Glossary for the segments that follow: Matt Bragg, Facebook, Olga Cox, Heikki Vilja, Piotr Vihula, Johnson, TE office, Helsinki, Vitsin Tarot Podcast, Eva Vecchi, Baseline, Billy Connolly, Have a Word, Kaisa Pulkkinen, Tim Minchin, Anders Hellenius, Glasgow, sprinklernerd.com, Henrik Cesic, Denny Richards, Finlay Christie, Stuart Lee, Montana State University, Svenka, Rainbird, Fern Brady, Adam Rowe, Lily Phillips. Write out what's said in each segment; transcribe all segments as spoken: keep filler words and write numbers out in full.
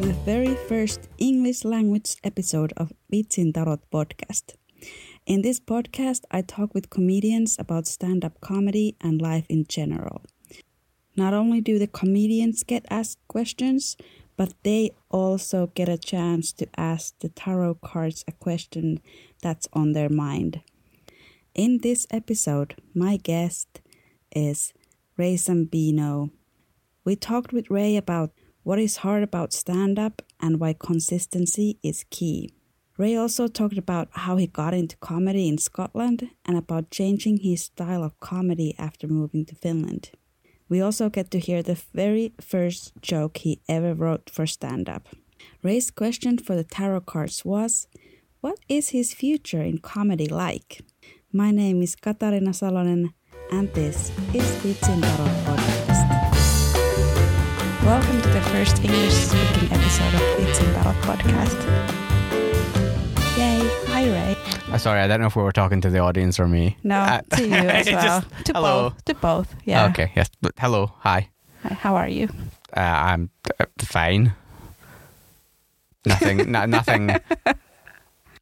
to the very first English language episode of Vitsin Tarot Podcast. In this podcast, I talk with comedians about stand-up comedy and life in general. Not only do the comedians get asked questions, but they also get a chance to ask the tarot cards a question that's on their mind. In this episode, my guest is Ray Zambino. We talked with Ray about what is hard about stand-up and why consistency is key. Ray also talked about how he got into comedy in Scotland and about changing his style of comedy after moving to Finland. We also get to hear the very first joke he ever wrote for stand-up. Ray's question for the tarot cards was, what is his future in comedy like? My name is Katariina Salonen, and this is Vitsin Tarot Podcast. Welcome to the first English-speaking episode of Vitsin Tarot Podcast. Yay! Hi, Ray. Oh, sorry, I don't know if we were talking to the audience or me. No, uh, to you as well. Just, to hello. both. To both. Yeah. Okay. Yes. But hello. Hi. Hi. How are you? Uh, I'm uh, fine. Nothing. no, nothing.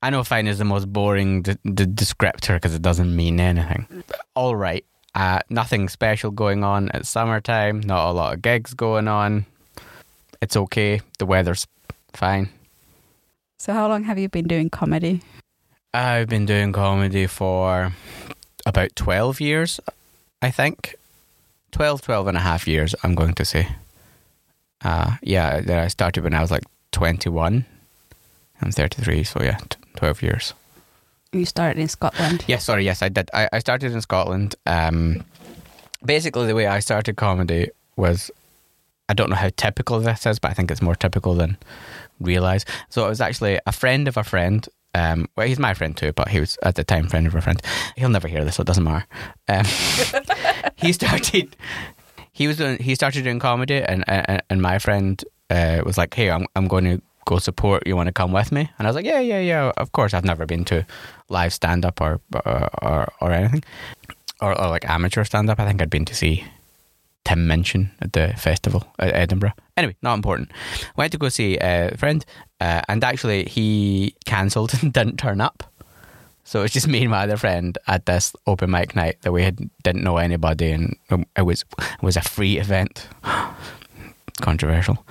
I know fine is the most boring d- d- descriptor because it doesn't mean anything. But all right. Uh, nothing special going on. It's summertime. Not a lot of gigs going on. It's okay. The weather's fine. So how long have you been doing comedy? I've been doing comedy for about twelve years, I think. twelve, twelve and a half years, I'm going to say. Uh, yeah, I started when I was like twenty-one. I'm thirty-three, so yeah, twelve years. You started in Scotland? Yes, sorry, yes, I did. I, I started in Scotland. Um, basically, the way I started comedy was, I don't know how typical this is, but I think it's more typical than realise. So it was actually a friend of a friend. Um, well, he's my friend too, but he was at the time friend of a friend. He'll never hear this, so it doesn't matter. Um, he started. He was doing, he started doing comedy, and and, and my friend uh, was like, "Hey, I'm I'm going to go support. You want to come with me?" And I was like, "Yeah, yeah, yeah. Of course." I've never been to live stand up or, or or or anything, or, or like amateur stand up. I think I'd been to see Tim Minchin at the festival at Edinburgh. Anyway, not important. Went to go see a friend, uh, and actually he cancelled and didn't turn up. So it was just me and my other friend at this open mic night that we had, didn't know anybody, and it was it was a free event. Controversial.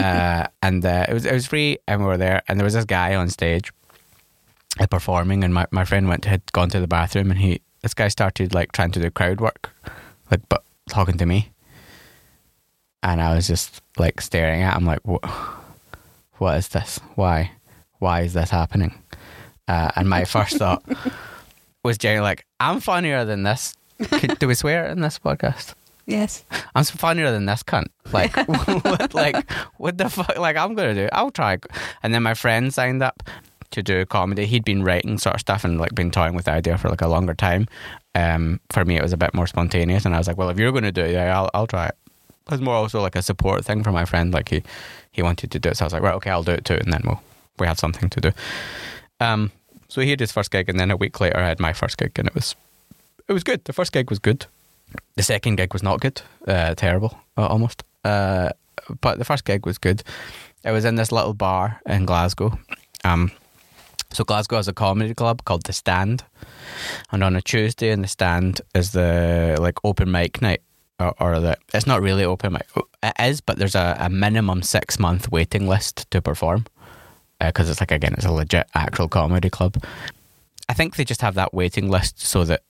uh, and uh, it was it was free, and we were there, and there was this guy on stage uh, performing, and my, my friend went had gone to the bathroom, and he this guy started like trying to do crowd work, like but talking to me. And I was just like staring at him like, what, what is this? Why? Why is this happening? Uh, and my first thought was generally like, I'm funnier than this. Could, do we swear in this podcast? Yes. I'm funnier than this cunt. Like, what, like what the fuck? Like, I'm going to do, I'll try. And then my friend signed up to do comedy. He'd been writing sort of stuff and like been toying with the idea for like a longer time. Um, for me, it was a bit more spontaneous. And I was like, well, if you're going to do it, yeah, I'll, I'll try it. It was more also like a support thing for my friend. Like he, he wanted to do it. So I was like, right, okay, I'll do it too. And then we'll, we have something to do. Um, so he had his first gig, and then a week later I had my first gig, and it was, it was good. The first gig was good. The second gig was not good. Uh, terrible, uh, almost. Uh, but the first gig was good. It was in this little bar in Glasgow. Um, so Glasgow has a comedy club called The Stand. And on a Tuesday in The Stand is the like open mic night. Or, or the, it's not really open mic. It is, but there's a, a minimum six month waiting list to perform because uh, it's like, again, it's a legit actual comedy club. I think they just have that waiting list so that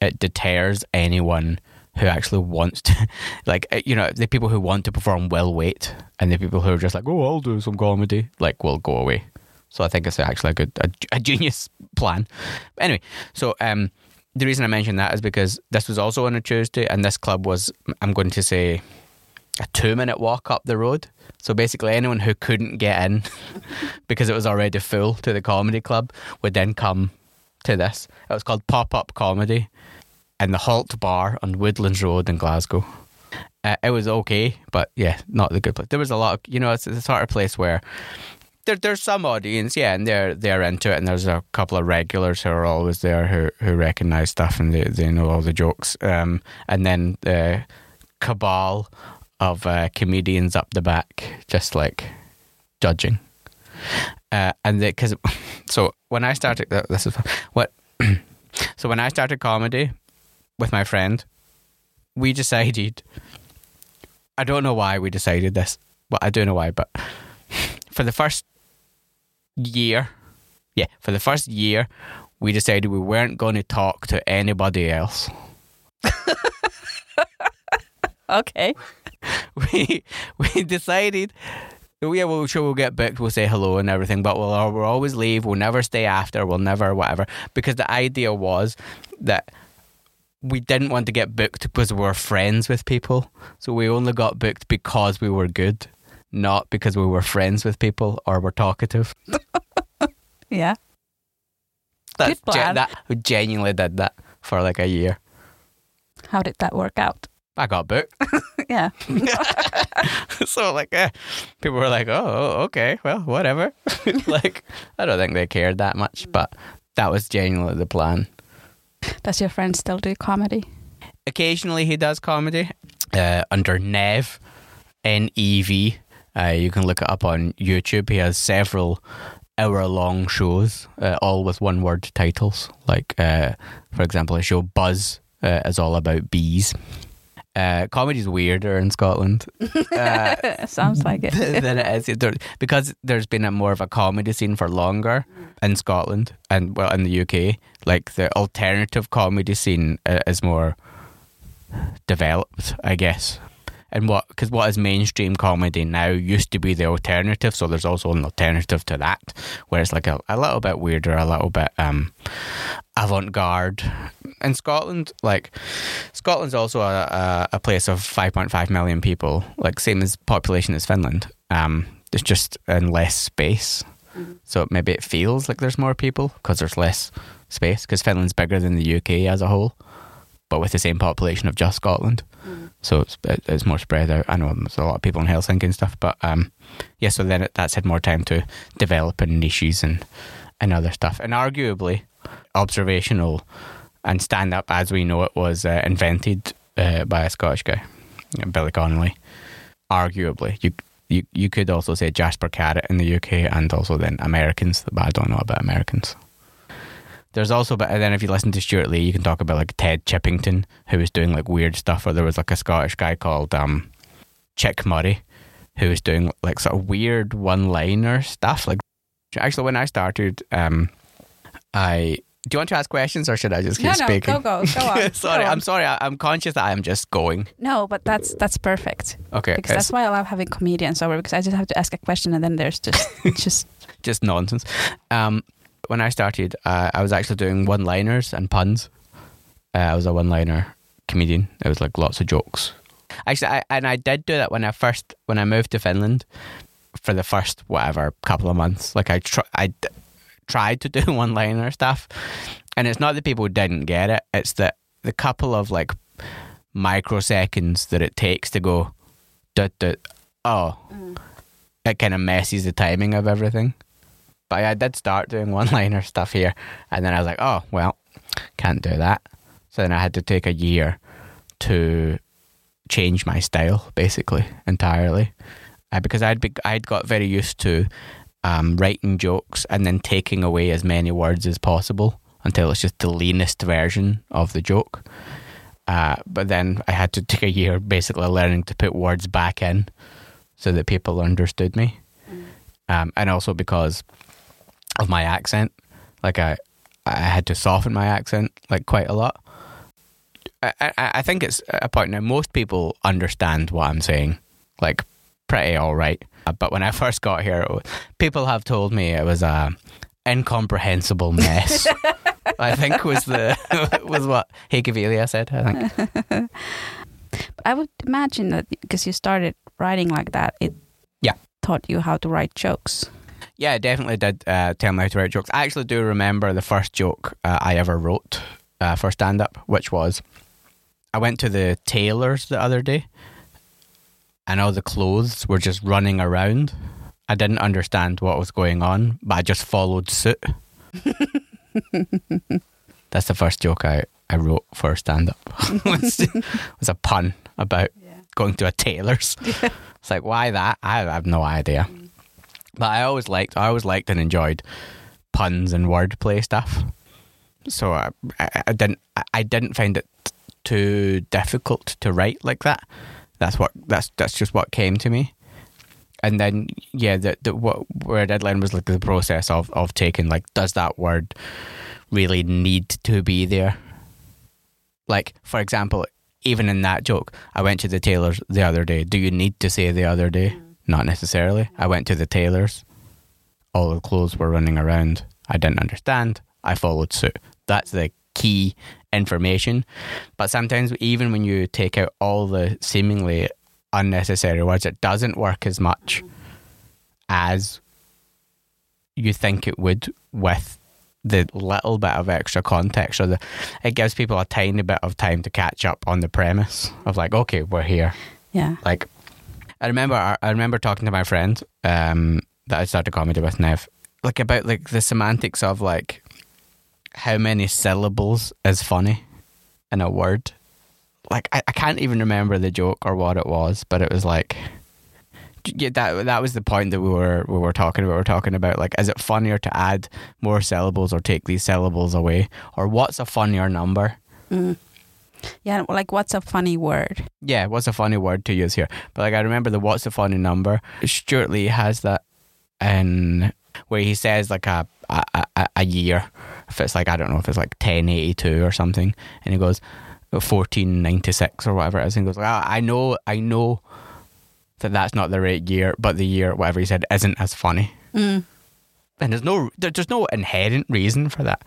it deters anyone who actually wants to, like, you know, the people who want to perform will wait, and the people who are just like, oh, I'll do some comedy, like, will go away. So I think it's actually a good, a, a genius plan. Anyway, so um. The reason I mentioned that is because this was also on a Tuesday, and this club was, I'm going to say, a two-minute walk up the road. So basically anyone who couldn't get in because it was already full to the comedy club would then come to this. It was called Pop-Up Comedy in the Halt Bar on Woodlands Road in Glasgow. Uh, it was okay, but yeah, not the good place. There was a lot of, you know, it's, it's the sort of place where There, there's some audience, yeah, and they're they're into it, and there's a couple of regulars who are always there who, who recognise stuff, and they, they know all the jokes. Um, and then the cabal of uh, comedians up the back, just like judging. Uh, and because so when I started, this is what so when I started comedy with my friend, we decided. I don't know why we decided this, but I do know why. But for the first year, yeah, for the first year, we decided we weren't going to talk to anybody else. Okay. We we decided, oh yeah, well, sure, we'll get booked, we'll say hello and everything, but we'll, we'll always leave, we'll never stay after, we'll never whatever. Because the idea was that we didn't want to get booked because we were friends with people. So we only got booked because we were good, not because we were friends with people or were talkative. Yeah. That's good plan. Gen- that, we genuinely did that for like a year. How did that work out? I got booked. Yeah. So like, uh, people were like, oh, okay, well, whatever. Like, I don't think they cared that much, but that was genuinely the plan. Does your friend still do comedy? Occasionally he does comedy uh, under Nev, N E V. Uh, you can look it up on YouTube. He has several hour-long shows, uh, all with one-word titles. Like, uh, for example, his show Buzz uh, is all about bees. Uh, comedy's weirder in Scotland. Uh, Sounds like it. Than it is. Because there's been a more of a comedy scene for longer in Scotland and, well, in the U K. Like, the alternative comedy scene is more developed, I guess. And what, because what is mainstream comedy now used to be the alternative, so there's also an alternative to that, where it's like a, a little bit weirder, a little bit um, avant-garde. In Scotland, like, Scotland's also a, a, a place of five point five million people, like, same as population as Finland. Um, it's just in less space. Mm-hmm. So maybe it feels like there's more people because there's less space, because Finland's bigger than the U K as a whole, but with the same population of just Scotland. Mm-hmm. So it's, it's more spread out. I know there's a lot of people in Helsinki and stuff, but um, yeah, so then it, that's had more time to develop in niches and, and other stuff. And arguably, observational and stand-up as we know it was uh, invented uh, by a Scottish guy, Billy Connolly. Arguably. You, you, you could also say Jasper Carrot in the U K and also then Americans, but I don't know about Americans. There's also, but then if you listen to Stuart Lee, you can talk about like Ted Chippington, who was doing like weird stuff, or there was like a Scottish guy called um, Chick Murray, who was doing like sort of weird one-liner stuff. Like, actually, when I started, um, I do you want to ask questions, or should I just keep no, no, speaking? No, go, go, go on. Sorry, go on. I'm sorry. I, I'm conscious that I'm just going. No, but that's that's perfect. Okay, because that's why I love having comedians over, because I just have to ask a question, and then there's just just just nonsense. Um. When I started, uh, I was actually doing one-liners and puns. Uh, I was a one-liner comedian. It was like lots of jokes. Actually, I, and I did do that when I first, when I moved to Finland for the first, whatever, couple of months. Like I, tr- I d- tried to do one-liner stuff. And it's not that people didn't get it. It's that the couple of like microseconds that it takes to go, duh, duh, oh, mm. It kind of messes the timing of everything. But I did start doing one-liner stuff here. And then I was like, oh, well, can't do that. So then I had to take a year to change my style, basically, entirely. Uh, because I'd be, I'd got very used to um, writing jokes and then taking away as many words as possible until it's just the leanest version of the joke. Uh, but then I had to take a year basically learning to put words back in so that people understood me. Um, and also because of my accent, like I, I had to soften my accent like quite a lot. I, I, I think it's a point now. Most people understand what I'm saying, like pretty all right. But when I first got here, people have told me it was a incomprehensible mess. I think was the was what Hegevelius said. I think. I would imagine that because you started writing like that, it yeah taught you how to write jokes. Yeah, it definitely did uh, tell me how to write jokes. I actually do remember the first joke uh, I ever wrote uh, for stand-up, which was, I went to the tailor's the other day and all the clothes were just running around. I didn't understand what was going on, but I just followed suit. That's the first joke I, I wrote for stand-up. It was, it was a pun about yeah. going to a tailor's. Yeah. It's like, why that? I have no idea. But I always liked, I always liked and enjoyed puns and wordplay stuff. So I, I, I didn't, I didn't find it too difficult to write like that. That's what, that's that's just what came to me. And then, yeah, the, the, what where I did learn was like the process of, of taking, like, does that word really need to be there? Like, for example, even in that joke, I went to the tailor's the other day. Do you need to say the other day? Mm. Not necessarily. I went to the tailor's. All the clothes were running around. I didn't understand. I followed suit. That's the key information. But sometimes even when you take out all the seemingly unnecessary words, it doesn't work as much as you think it would with the little bit of extra context, or the, it gives people a tiny bit of time to catch up on the premise of, like, okay, we're here. Yeah. Like, I remember I remember talking to my friend um, that I started comedy with, Nev, like about like the semantics of, like, how many syllables is funny in a word. Like, I, I can't even remember the joke or what it was, but it was like, yeah, that that was the point that we were we were talking about. We were talking about, like, is it funnier to add more syllables or take these syllables away? Or what's a funnier number? Mm. Yeah, like, what's a funny word? Yeah, what's a funny word to use here? But, like, I remember the what's a funny number. Stuart Lee has that in where he says, like, a, a, a, a year. If it's, like, I don't know, if it's, like, ten eighty-two or something. And he goes, fourteen ninety-six or whatever it is. And he goes, like, oh, I know, I know that that's not the right year, but the year, whatever he said, isn't as funny. Mm. And there's no, there's no inherent reason for that.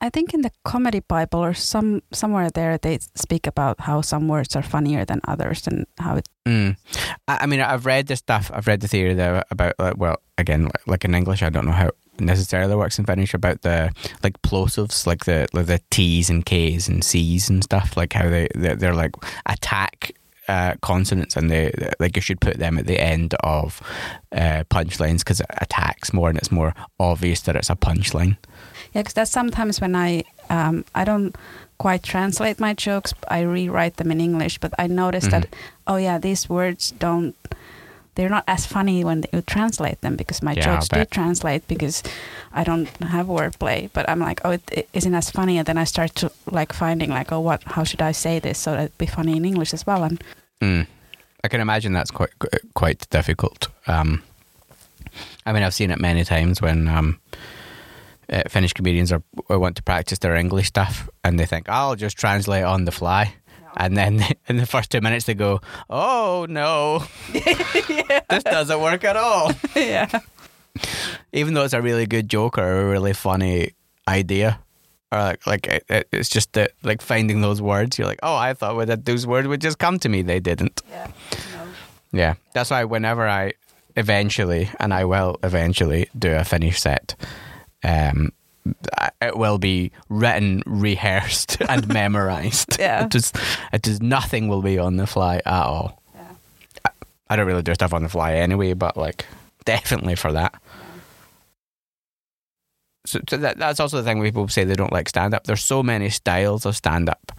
I think in the Comedy Bible or some somewhere there, they speak about how some words are funnier than others and how it. Mm. I, I mean, I've read the stuff. I've read the theory there about, like, well, again, like, like in English, I don't know how it necessarily works in Finnish, about the, like, plosives, like the like the T's and K's and C's and stuff, like how they they're, they're like attack uh, consonants, and they like you should put them at the end of uh, punchlines because it attacks more and it's more obvious that it's a punchline. Yeah, because that's sometimes when I um, I don't quite translate my jokes. I rewrite them in English, but I noticed mm-hmm. that, oh yeah, these words don't, they're not as funny when you translate them, because my yeah, jokes do translate because I don't have wordplay. But I'm like, oh, it, it isn't as funny. And then I start to, like, finding, like, oh, what, how should I say this so that it'd be funny in English as well? And mm. I can imagine that's quite quite difficult. Um, I mean, I've seen it many times when. Um, Uh, Finnish comedians are, want to practice their English stuff, and they think, I'll just translate on the fly. No. And then they, in the first two minutes they go, oh no, yeah. This doesn't work at all. Yeah. Even though it's a really good joke or a really funny idea, or like, like it, it, it's just the, like, finding those words. You're like, oh, I thought well, that those words would just come to me. They didn't. Yeah. No. Yeah. That's why whenever I eventually, and I will eventually do a Finnish set, Um, it will be written, rehearsed, and memorized. Yeah, it just, it just nothing will be on the fly at all. Yeah, I, I don't really do stuff on the fly anyway, but, like, definitely for that. Yeah. So, so that that's also the thing where people say they don't like stand up. There's so many styles of stand up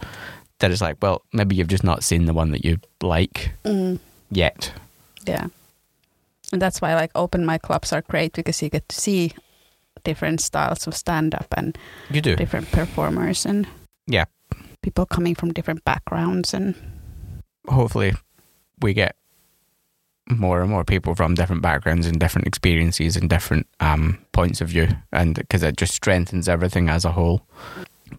that it's like, well, maybe you've just not seen the one that you like mm. yet. Yeah, and that's why, like, open mic clubs are great, because you get to see different styles of stand-up and you do. Different performers and yeah, people coming from different backgrounds, and hopefully we get more and more people from different backgrounds and different experiences and different um, points of view, and because it just strengthens everything as a whole.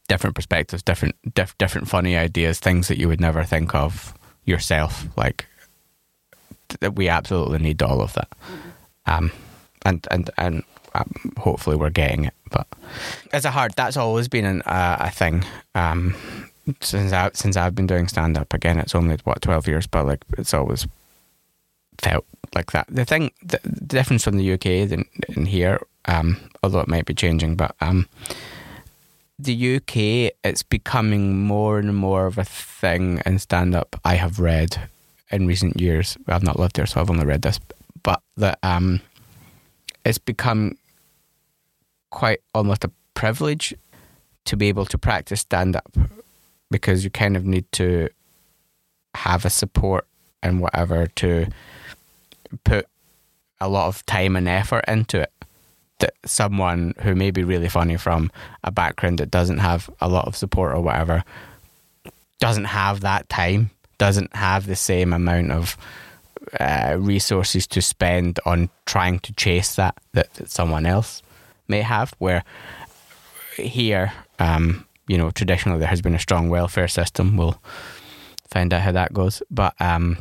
Different perspectives, different diff- different funny ideas, things that you would never think of yourself. Like, th- we absolutely need all of that. Um, and and and. Um, hopefully we're getting it, but it's a hard, that's always been an, uh, a thing um, since, I, since I've been doing stand up. Again, it's only what, twelve years, but, like, it's always felt like that. The thing, the, the difference from the U K than, than here, um, although it might be changing, but um, the U K, it's becoming more and more of a thing in stand up. I have read in recent years, I've not lived there so I've only read this, but that um, it's become quite almost a privilege to be able to practice stand-up, because you kind of need to have a support and whatever to put a lot of time and effort into it that someone who may be really funny from a background that doesn't have a lot of support or whatever doesn't have that time, doesn't have the same amount of uh, resources to spend on trying to chase that, that that someone else may have. Where here, um, you know, traditionally there has been a strong welfare system. We'll find out how that goes, but um,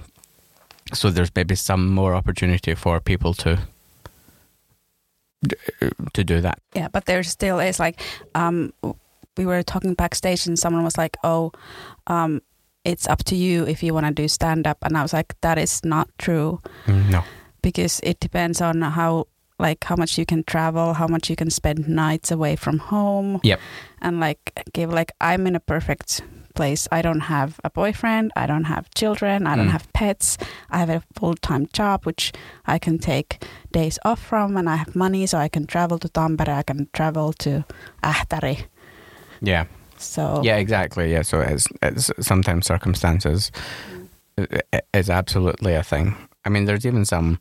so there's maybe some more opportunity for people to to do that. Yeah, but there still is like um, we were talking backstage and someone was like, "Oh, um, it's up to you if you want to do stand up," and I was like, "That is not true." No, because it depends on how like how much you can travel, how much you can spend nights away from home. Yep, and like give like I'm in a perfect place. I don't have a boyfriend, I don't have children, I don't mm. have pets, I have a full-time job which I can take days off from, and I have money so I can travel to Tampere, I can travel to Ähtäri. Yeah. So yeah, exactly. Yeah, so it's, it's sometimes circumstances mm. is absolutely a thing. I mean, there's even some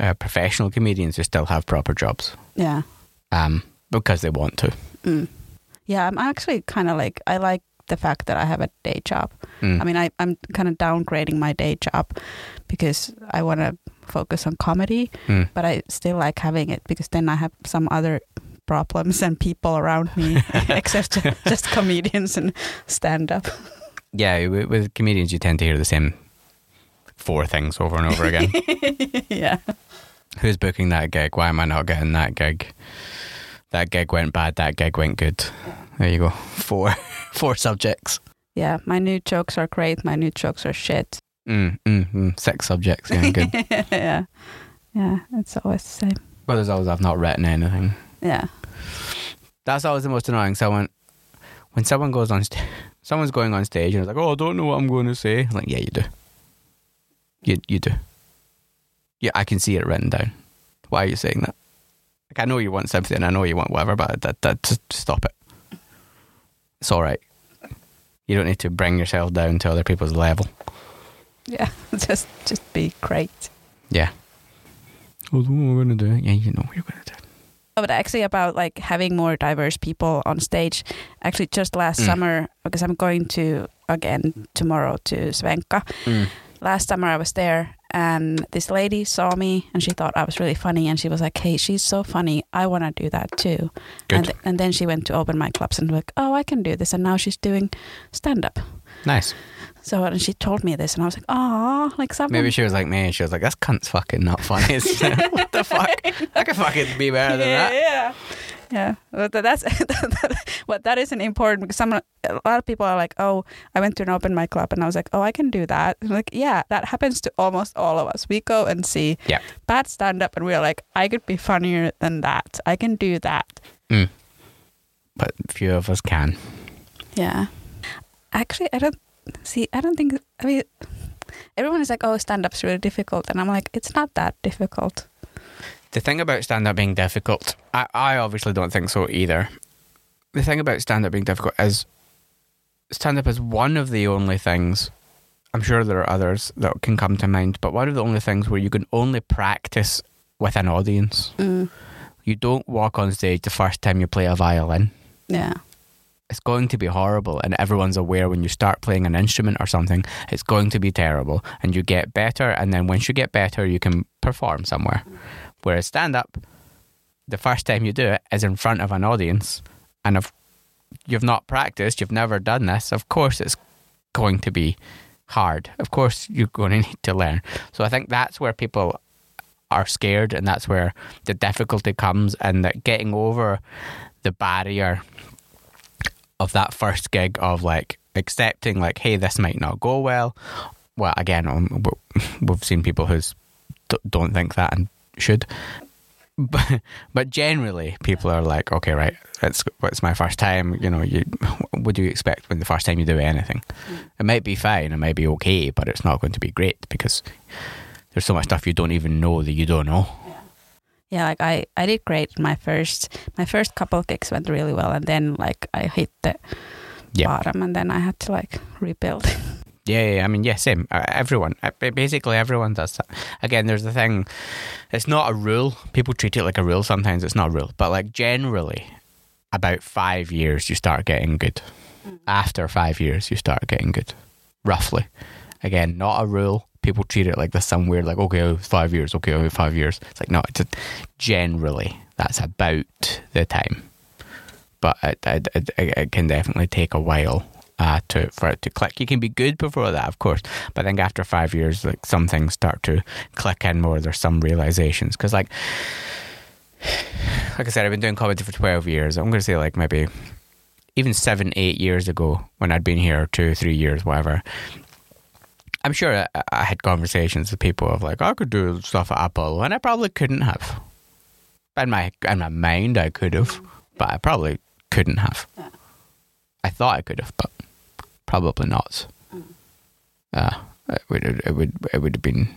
uh, professional comedians who still have proper jobs. Yeah. Um, because they want to. Mm. Yeah, I'm actually kind of like, I like the fact that I have a day job. Mm. I mean, I, I'm kind of downgrading my day job because I want to focus on comedy, mm. but I still like having it because then I have some other problems and people around me except just, just comedians and stand-up. Yeah, with, with comedians you tend to hear the same four things over and over again. Yeah. Who's booking that gig? Why am I not getting that gig? That gig went bad, that gig went good. There you go. Four four subjects. Yeah, my new jokes are great, my new jokes are shit. Mm, mm, mm. Six subjects, yeah, good. Yeah, yeah, it's always the same. Well, there's always, I've not written anything. Yeah. That's always the most annoying. Someone, when someone goes on stage, someone's going on stage and it's like, "Oh, I don't know what I'm going to say." I'm like, yeah, you do. You, you do. Yeah, I can see it written down. Why are you saying that? Like, I know you want something, I know you want whatever, but that, that, just stop it. It's all right. You don't need to bring yourself down to other people's level. Yeah, just just be great. Yeah. Oh, what we're going to do? Yeah, you know what you're going to do. Oh, but actually about like having more diverse people on stage. Actually, just last mm. summer, because I'm going to, again, tomorrow to Svenka. Mm. Last summer I was there. And this lady saw me and she thought I was really funny. And she was like, "Hey, she's so funny. I want to do that too." And, th- and then she went to open mic clubs and was like, "Oh, I can do this." And now she's doing stand-up. Nice. So and she told me this and I was like, "Oh, like something." Maybe she was like me and she was like, "That's cunt's fucking not funny." What the fuck? I could fucking be better than yeah, that. Yeah, yeah. But that's what that isn't important because some a lot of people are like, "Oh, I went to an open mic club and I was like, oh, I can do that." And like, yeah, that happens to almost all of us. We go and see yeah. bad stand up and we're like, "I could be funnier than that. I can do that." Mm. But few of us can. Yeah. Actually, I don't. See, I don't think, I mean, everyone is like, "Oh, stand-up's really difficult." And I'm like, it's not that difficult. The thing about stand-up being difficult, I, I obviously don't think so either. The thing about stand-up being difficult is stand-up is one of the only things, I'm sure there are others that can come to mind, but one of the only things where you can only practice with an audience. Mm. You don't walk on stage the first time you play a violin. Yeah. It's going to be horrible, and everyone's aware when you start playing an instrument or something, it's going to be terrible, and you get better, and then once you get better, you can perform somewhere. Whereas stand-up, the first time you do it is in front of an audience, and if you've not practiced, you've never done this, of course it's going to be hard. Of course you're going to need to learn. So I think that's where people are scared, and that's where the difficulty comes, and that getting over the barrier of that first gig of like accepting like, hey, this might not go well. Well, again, we've seen people who don't think that and should. But, but generally, people are like, okay, right, it's, it's my first time. You know, you, what do you expect when the first time you do anything? It might be fine, it might be okay, but it's not going to be great because there's so much stuff you don't even know that you don't know. Yeah, like I, I did great. My first my first couple of gigs went really well, and then like I hit the yep. bottom, and then I had to like rebuild. Yeah, yeah, I mean, yeah, same. Everyone, basically everyone does that. Again, there's the thing, it's not a rule. People treat it like a rule. Sometimes it's not a rule. But like generally, about five years, you start getting good. Mm. After five years, you start getting good, roughly. Again, not a rule. People treat it like there's some weird, like, okay, five years, okay, five years. It's like, no, it's a, generally, that's about the time. But it, it, it, it can definitely take a while. Uh, to for it to click. You can be good before that, of course, but I think after five years, like, some things start to click in more. There's some realizations because, like, like I said, I've been doing comedy for twelve years. I'm going to say, like, maybe even seven, eight years ago, when I'd been here two, three years, whatever. I'm sure I, I had conversations with people of like, I could do stuff at Apollo, and I probably couldn't have. In my in my mind, I could have, but I probably couldn't have. I thought I could have, but. Probably not. Uh, it would it would it would have been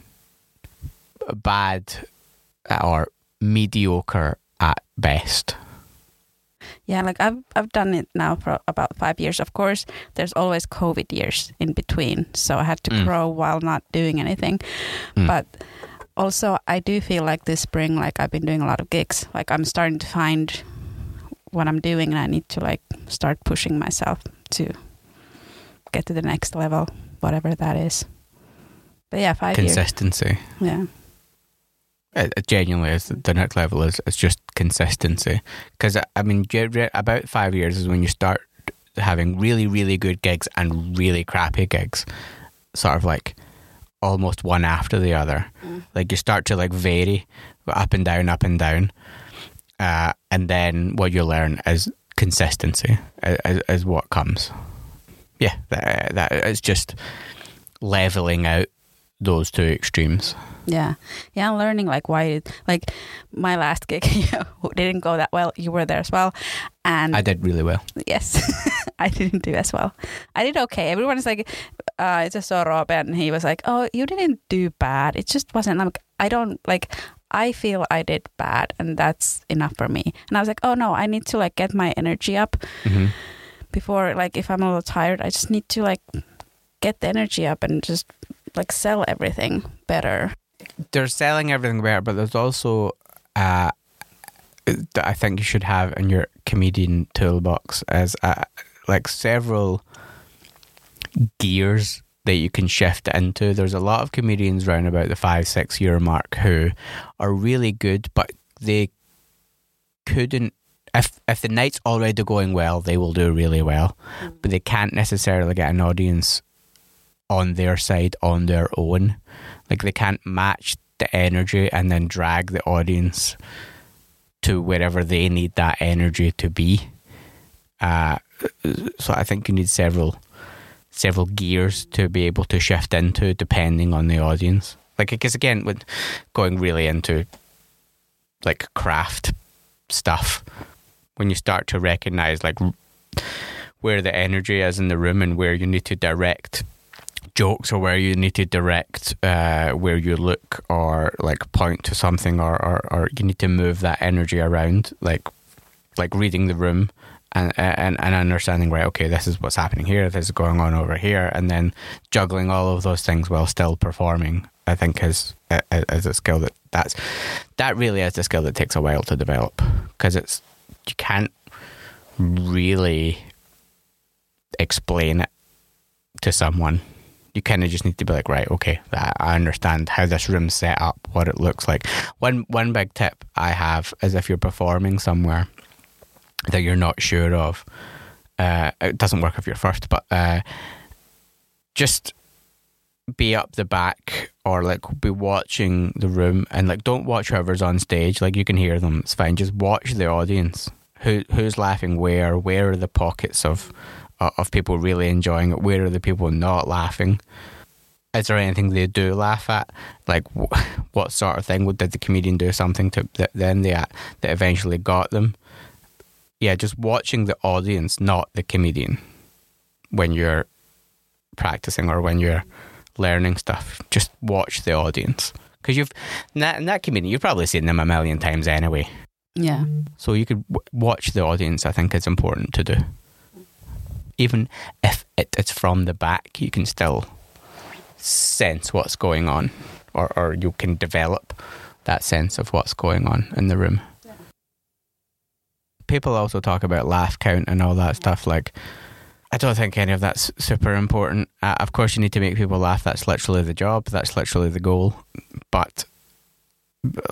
bad or mediocre at best. Yeah, like I've I've done it now for about five years. Of course, there's always COVID years in between, so I had to mm. grow while not doing anything. Mm. But also, I do feel like this spring, like I've been doing a lot of gigs. Like I'm starting to find what I'm doing, and I need to like start pushing myself to. Get to the next level, whatever that is. But yeah, five consistency. Years. Yeah, it, it genuinely is the next level. Is it's just consistency because I mean, about five years is when you start having really, really good gigs and really crappy gigs, sort of like almost one after the other. Mm. Like you start to like vary up and down, up and down, uh, and then what you learn is consistency is, is what comes. Yeah, that, that it's just leveling out those two extremes. Yeah, yeah, I'm learning like why, like my last gig didn't go that well. You were there as well, and I did really well. Yes, I didn't do as well. I did okay. Everyone's like, uh, I just saw Rob and he was like, "Oh, you didn't do bad. It just wasn't." Like, I don't like. I feel I did bad, and that's enough for me. And I was like, "Oh no, I need to like get my energy up." Mm-hmm. Before, like, if I'm a little tired, I just need to, like, get the energy up and just, like, sell everything better. They're selling everything better, but there's also, uh, I think you should have in your comedian toolbox as, uh, like, several gears that you can shift into. There's a lot of comedians around about the five, six-year mark who are really good, but they couldn't. If if the night's already going well, they will do really well. Mm. But they can't necessarily get an audience on their side on their own. Like they can't match the energy and then drag the audience to wherever they need that energy to be. Uh, so I think you need several several gears to be able to shift into depending on the audience. Like because again, with going really into like craft stuff. When you start to recognize like where the energy is in the room and where you need to direct jokes or where you need to direct uh, where you look or like point to something or, or, or you need to move that energy around, like like reading the room and, and, and understanding, right, okay, this is what's happening here, this is going on over here, and then juggling all of those things while still performing, I think is is a skill that that's, that really is a skill that takes a while to develop because it's you can't really explain it to someone. You kind of just need to be like, right, okay, I understand how this room's set up, what it looks like. One one big tip I have is if you're performing somewhere that you're not sure of, uh, it doesn't work if you're first, but uh, just be up the back or like be watching the room and like don't watch whoever's on stage, like you can hear them, it's fine, just watch the audience, who who's laughing, where where are the pockets of of people really enjoying it, where are the people not laughing, is there anything they do laugh at, like what sort of thing, did the comedian do something to that then they that eventually got them. Yeah, just watching the audience, not the comedian, when you're practicing or when you're learning stuff, just watch the audience because you've in that, in that community you've probably seen them a million times anyway. Yeah, so you could w- watch the audience. I think it's important to do, even if it, it's from the back, you can still sense what's going on, or, or you can develop that sense of what's going on in the room. Yeah. People also talk about laugh count and all that yeah. stuff. Like, I don't think any of that's super important. Uh, of course, you need to make people laugh. That's literally the job. That's literally the goal. But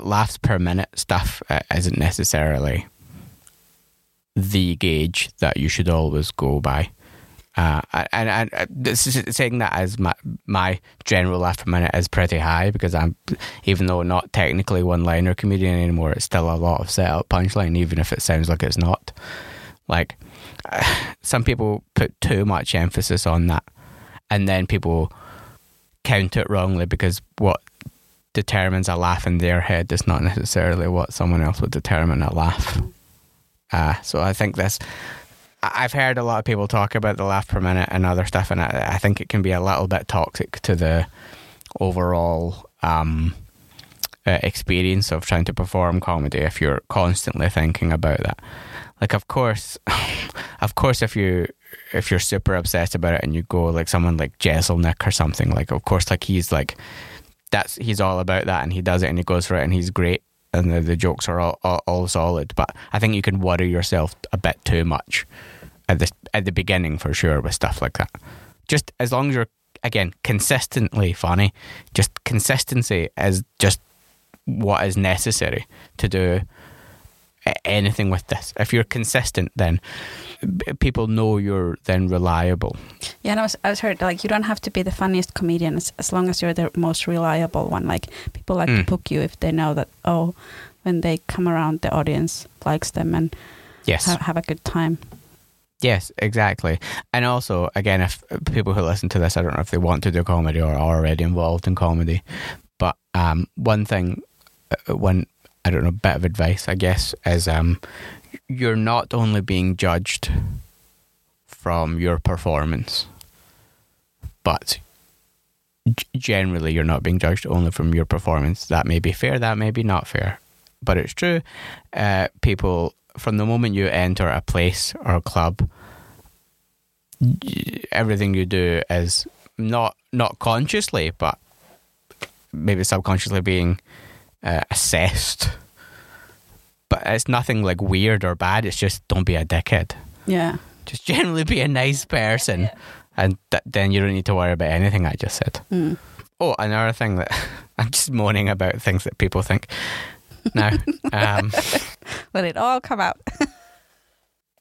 laughs per minute stuff uh, isn't necessarily the gauge that you should always go by. Uh, and and uh, this is saying that as my, my general laugh per minute is pretty high, because I'm, even though not technically one-liner comedian anymore, it's still a lot of set-up punchline, even if it sounds like it's not. Like, uh, some people put too much emphasis on that, and then people count it wrongly, because what determines a laugh in their head is not necessarily what someone else would determine a laugh. Uh, so I think this... I've heard a lot of people talk about the laugh per minute and other stuff, and I, I think it can be a little bit toxic to the overall um, uh, experience of trying to perform comedy if you're constantly thinking about that. Like, of course, of course, if you if you're super obsessed about it and you go like someone like Jeselnik or something, like, of course, like he's like that's he's all about that, and he does it and he goes for it and he's great, and the, the jokes are all, all, all solid. But I think you can worry yourself a bit too much at the, at the beginning, for sure, with stuff like that. Just as long as you're, again, consistently funny, just consistency is just what is necessary to do anything with this. If you're consistent, then people know you're then reliable. Yeah, and I was, I was heard, like, you don't have to be the funniest comedian as, as long as you're the most reliable one. Like, people like mm. to book you if they know that, oh, when they come around, the audience likes them and yes. ha- have a good time. Yes, exactly. And also, again, if people who listen to this, I don't know if they want to do comedy or are already involved in comedy, but um, one thing, one, I don't know, bit of advice, I guess, is um, you're not only being judged from your performance, but g- generally you're not being judged only from your performance. That may be fair, that may be not fair, but it's true. Uh, people, from the moment you enter a place or a club, everything you do is not not consciously, but maybe subconsciously being uh, assessed. But it's nothing like weird or bad. It's just don't be a dickhead. Yeah. Just generally be a nice person. Yeah. And th- then you don't need to worry about anything I just said. Mm. Oh, another thing that I'm just moaning about things that people think now. um, Let it all come out.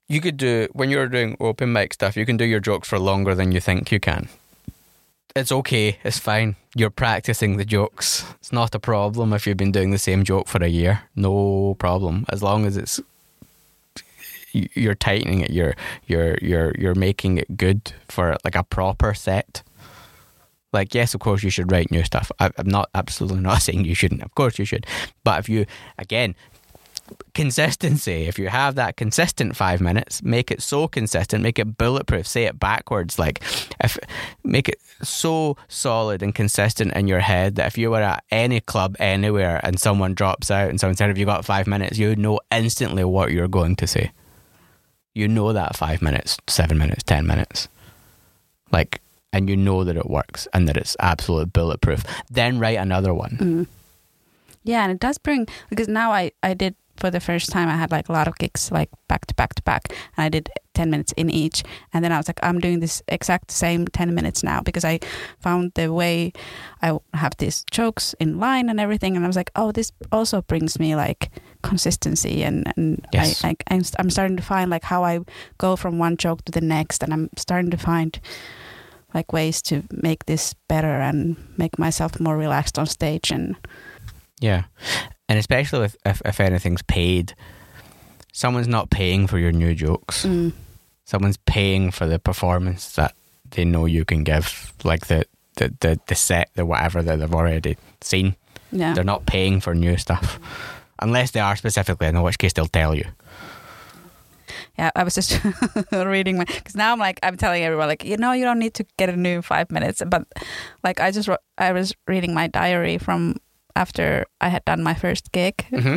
You could do, when you're doing open mic stuff, you can do your jokes for longer than you think you can. It's okay. It's fine. You're practicing the jokes. It's not a problem if you've been doing the same joke for a year. No problem. As long as it's you're tightening it, you're you're you're you're making it good for like a proper set. Like, yes, of course you should write new stuff. I, I'm not absolutely not saying you shouldn't. Of course you should. But if you, again, consistency, if you have that consistent five minutes, make it so consistent, make it bulletproof, say it backwards, like if make it so solid and consistent in your head that if you were at any club anywhere and someone drops out and someone said, have you got five minutes, you know instantly what you're going to say. You know that five minutes, seven minutes, ten minutes, like, and you know that it works and that it's absolute bulletproof. Then write another one. mm. Yeah, and it does bring, because now I, I did, for the first time I had like a lot of gigs like back to back to back, and I did ten minutes in each, and then I was like, I'm doing this exact same ten minutes now, because I found the way I have these jokes in line and everything, and I was like, oh, this also brings me like consistency, and, and yes. I, I, I'm starting to find like how I go from one joke to the next, and I'm starting to find like ways to make this better and make myself more relaxed on stage. And yeah. And especially if, if, if anything's paid, someone's not paying for your new jokes. Mm. Someone's paying for the performance that they know you can give, like the, the, the, the set, the whatever that they've already seen. Yeah. They're not paying for new stuff. Unless they are specifically, in which case they'll tell you. Yeah, I was just reading my... Because now I'm like, I'm telling everyone, like, you know, you don't need to get a new five minutes. But like, I just, I was reading my diary from... after I had done my first gig, mm-hmm.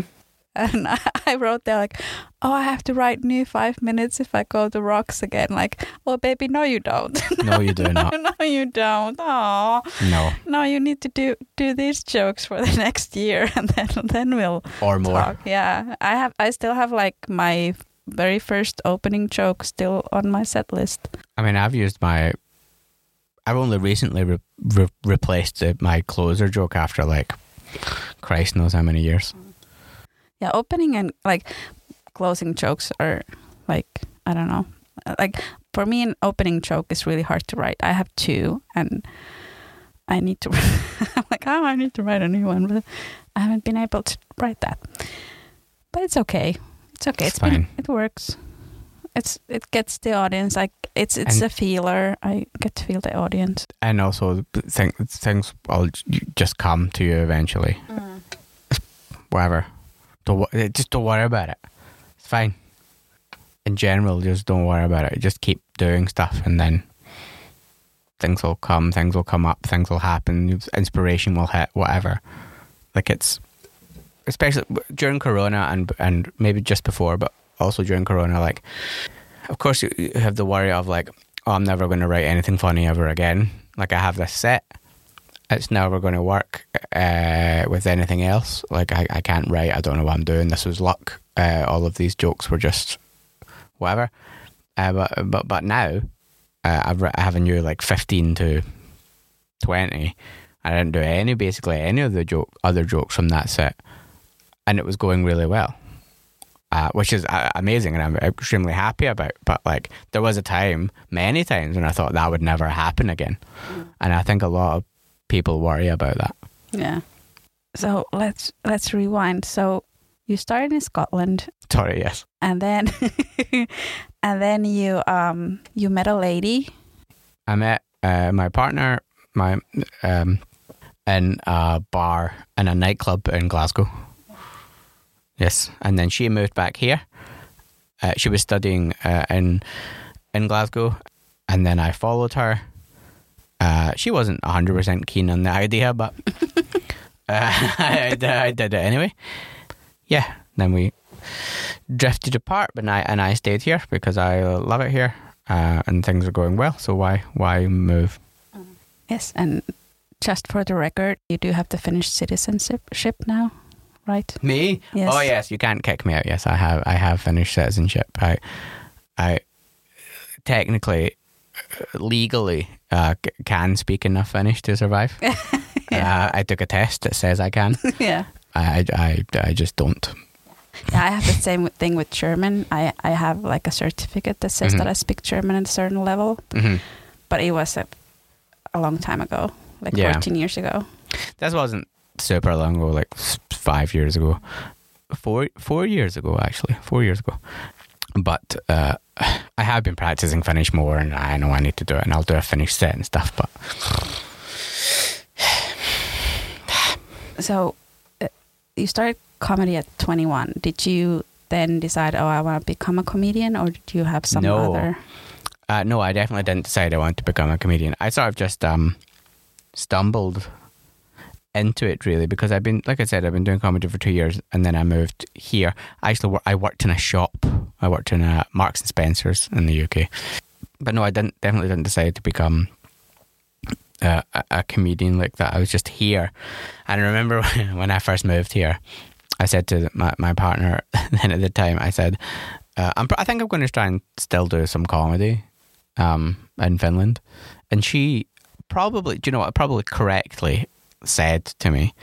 and I, I wrote there like, oh, I have to write new five minutes if I go to rocks again. Like, oh, baby, no, you don't. No, you do no, not. No, No, you don't. Oh. No. No, you need to do, do these jokes for the next year, and then then we'll or more. Talk. Yeah, I have. I still have like my very first opening joke still on my set list. I mean, I've used my. I've only recently re- re- replaced the, my closer joke after like, Christ knows how many years. Yeah, opening and like closing jokes are like, I don't know. Like for me, an opening joke is really hard to write. I have two, and I need to. I'm like, oh, I need to write a new one, but I haven't been able to write that. But it's okay. It's okay. It's, it's fine. Been, it works. It's it gets the audience. Like it's it's and, a feeler. I get to feel the audience. And also, things things will just come to you eventually. Mm. Whatever. Don't just don't worry about it. It's fine. In general, just don't worry about it. Just keep doing stuff, and then things will come. Things will come up. Things will happen. Inspiration will hit. Whatever. Like it's especially during Corona, and and maybe just before, but. Also during Corona, like, of course you have the worry of like, oh, I'm never going to write anything funny ever again. Like I have this set, it's never going to work uh, with anything else. Like I, I can't write, I don't know what I'm doing. This was luck. Uh, all of these jokes were just whatever. Uh, but but but now uh, I've I have a new like fifteen to twenty. I didn't do any basically any of the joke other jokes from that set, and it was going really well. Uh, which is uh, amazing, and I'm extremely happy about. But like, there was a time, many times, when I thought that would never happen again, mm. and I think a lot of people worry about that. Yeah. So let's let's rewind. So you started in Scotland. Sorry, yes. And then, and then you um you met a lady. I met uh, my partner, my um, in a bar in a nightclub in Glasgow. Yes, and then she moved back here. Uh, she was studying uh, in in Glasgow, and then I followed her. Uh, she wasn't one hundred percent keen on the idea, but uh, I, I did it anyway. Yeah, then we drifted apart, but I and I stayed here because I love it here, uh, and things are going well. So why why move? Yes, and just for the record, you do have the Finnish citizenship now. Right. Me? Yes. Oh yes, you can't kick me out. Yes, I have. I have Finnish citizenship. I, I, technically, legally, uh, can speak enough Finnish to survive. yeah. uh, I took a test that says I can. yeah. I, I, I just don't. Yeah, I have the same thing with German. I, I have like a certificate that says mm-hmm. that I speak German at a certain level, mm-hmm. but it was a, a long time ago, like yeah. fourteen years ago. That wasn't super long ago, like. Five years ago, four four years ago actually, four years ago. But uh, I have been practicing Finnish more, and I know I need to do it, and I'll do a Finnish set and stuff. But so uh, you started comedy at twenty-one. Did you then decide, oh, I want to become a comedian, or did you have some no. other? Uh, no, I definitely didn't decide I want to become a comedian. I sort of just um, stumbled. Into it really, because I've been, like I said, I've been doing comedy for two years, and then I moved here. I actually wor- I worked in a shop. I worked in a Marks and Spencer's in the U K. But no, I didn't. Definitely didn't decide to become uh, a, a comedian like that. I was just here, and I remember when, when I first moved here, I said to my my partner then at the time, I said, uh, I'm, I think I'm going to try and still do some comedy um, in Finland, and she probably, do you know what, probably correctly. Said to me,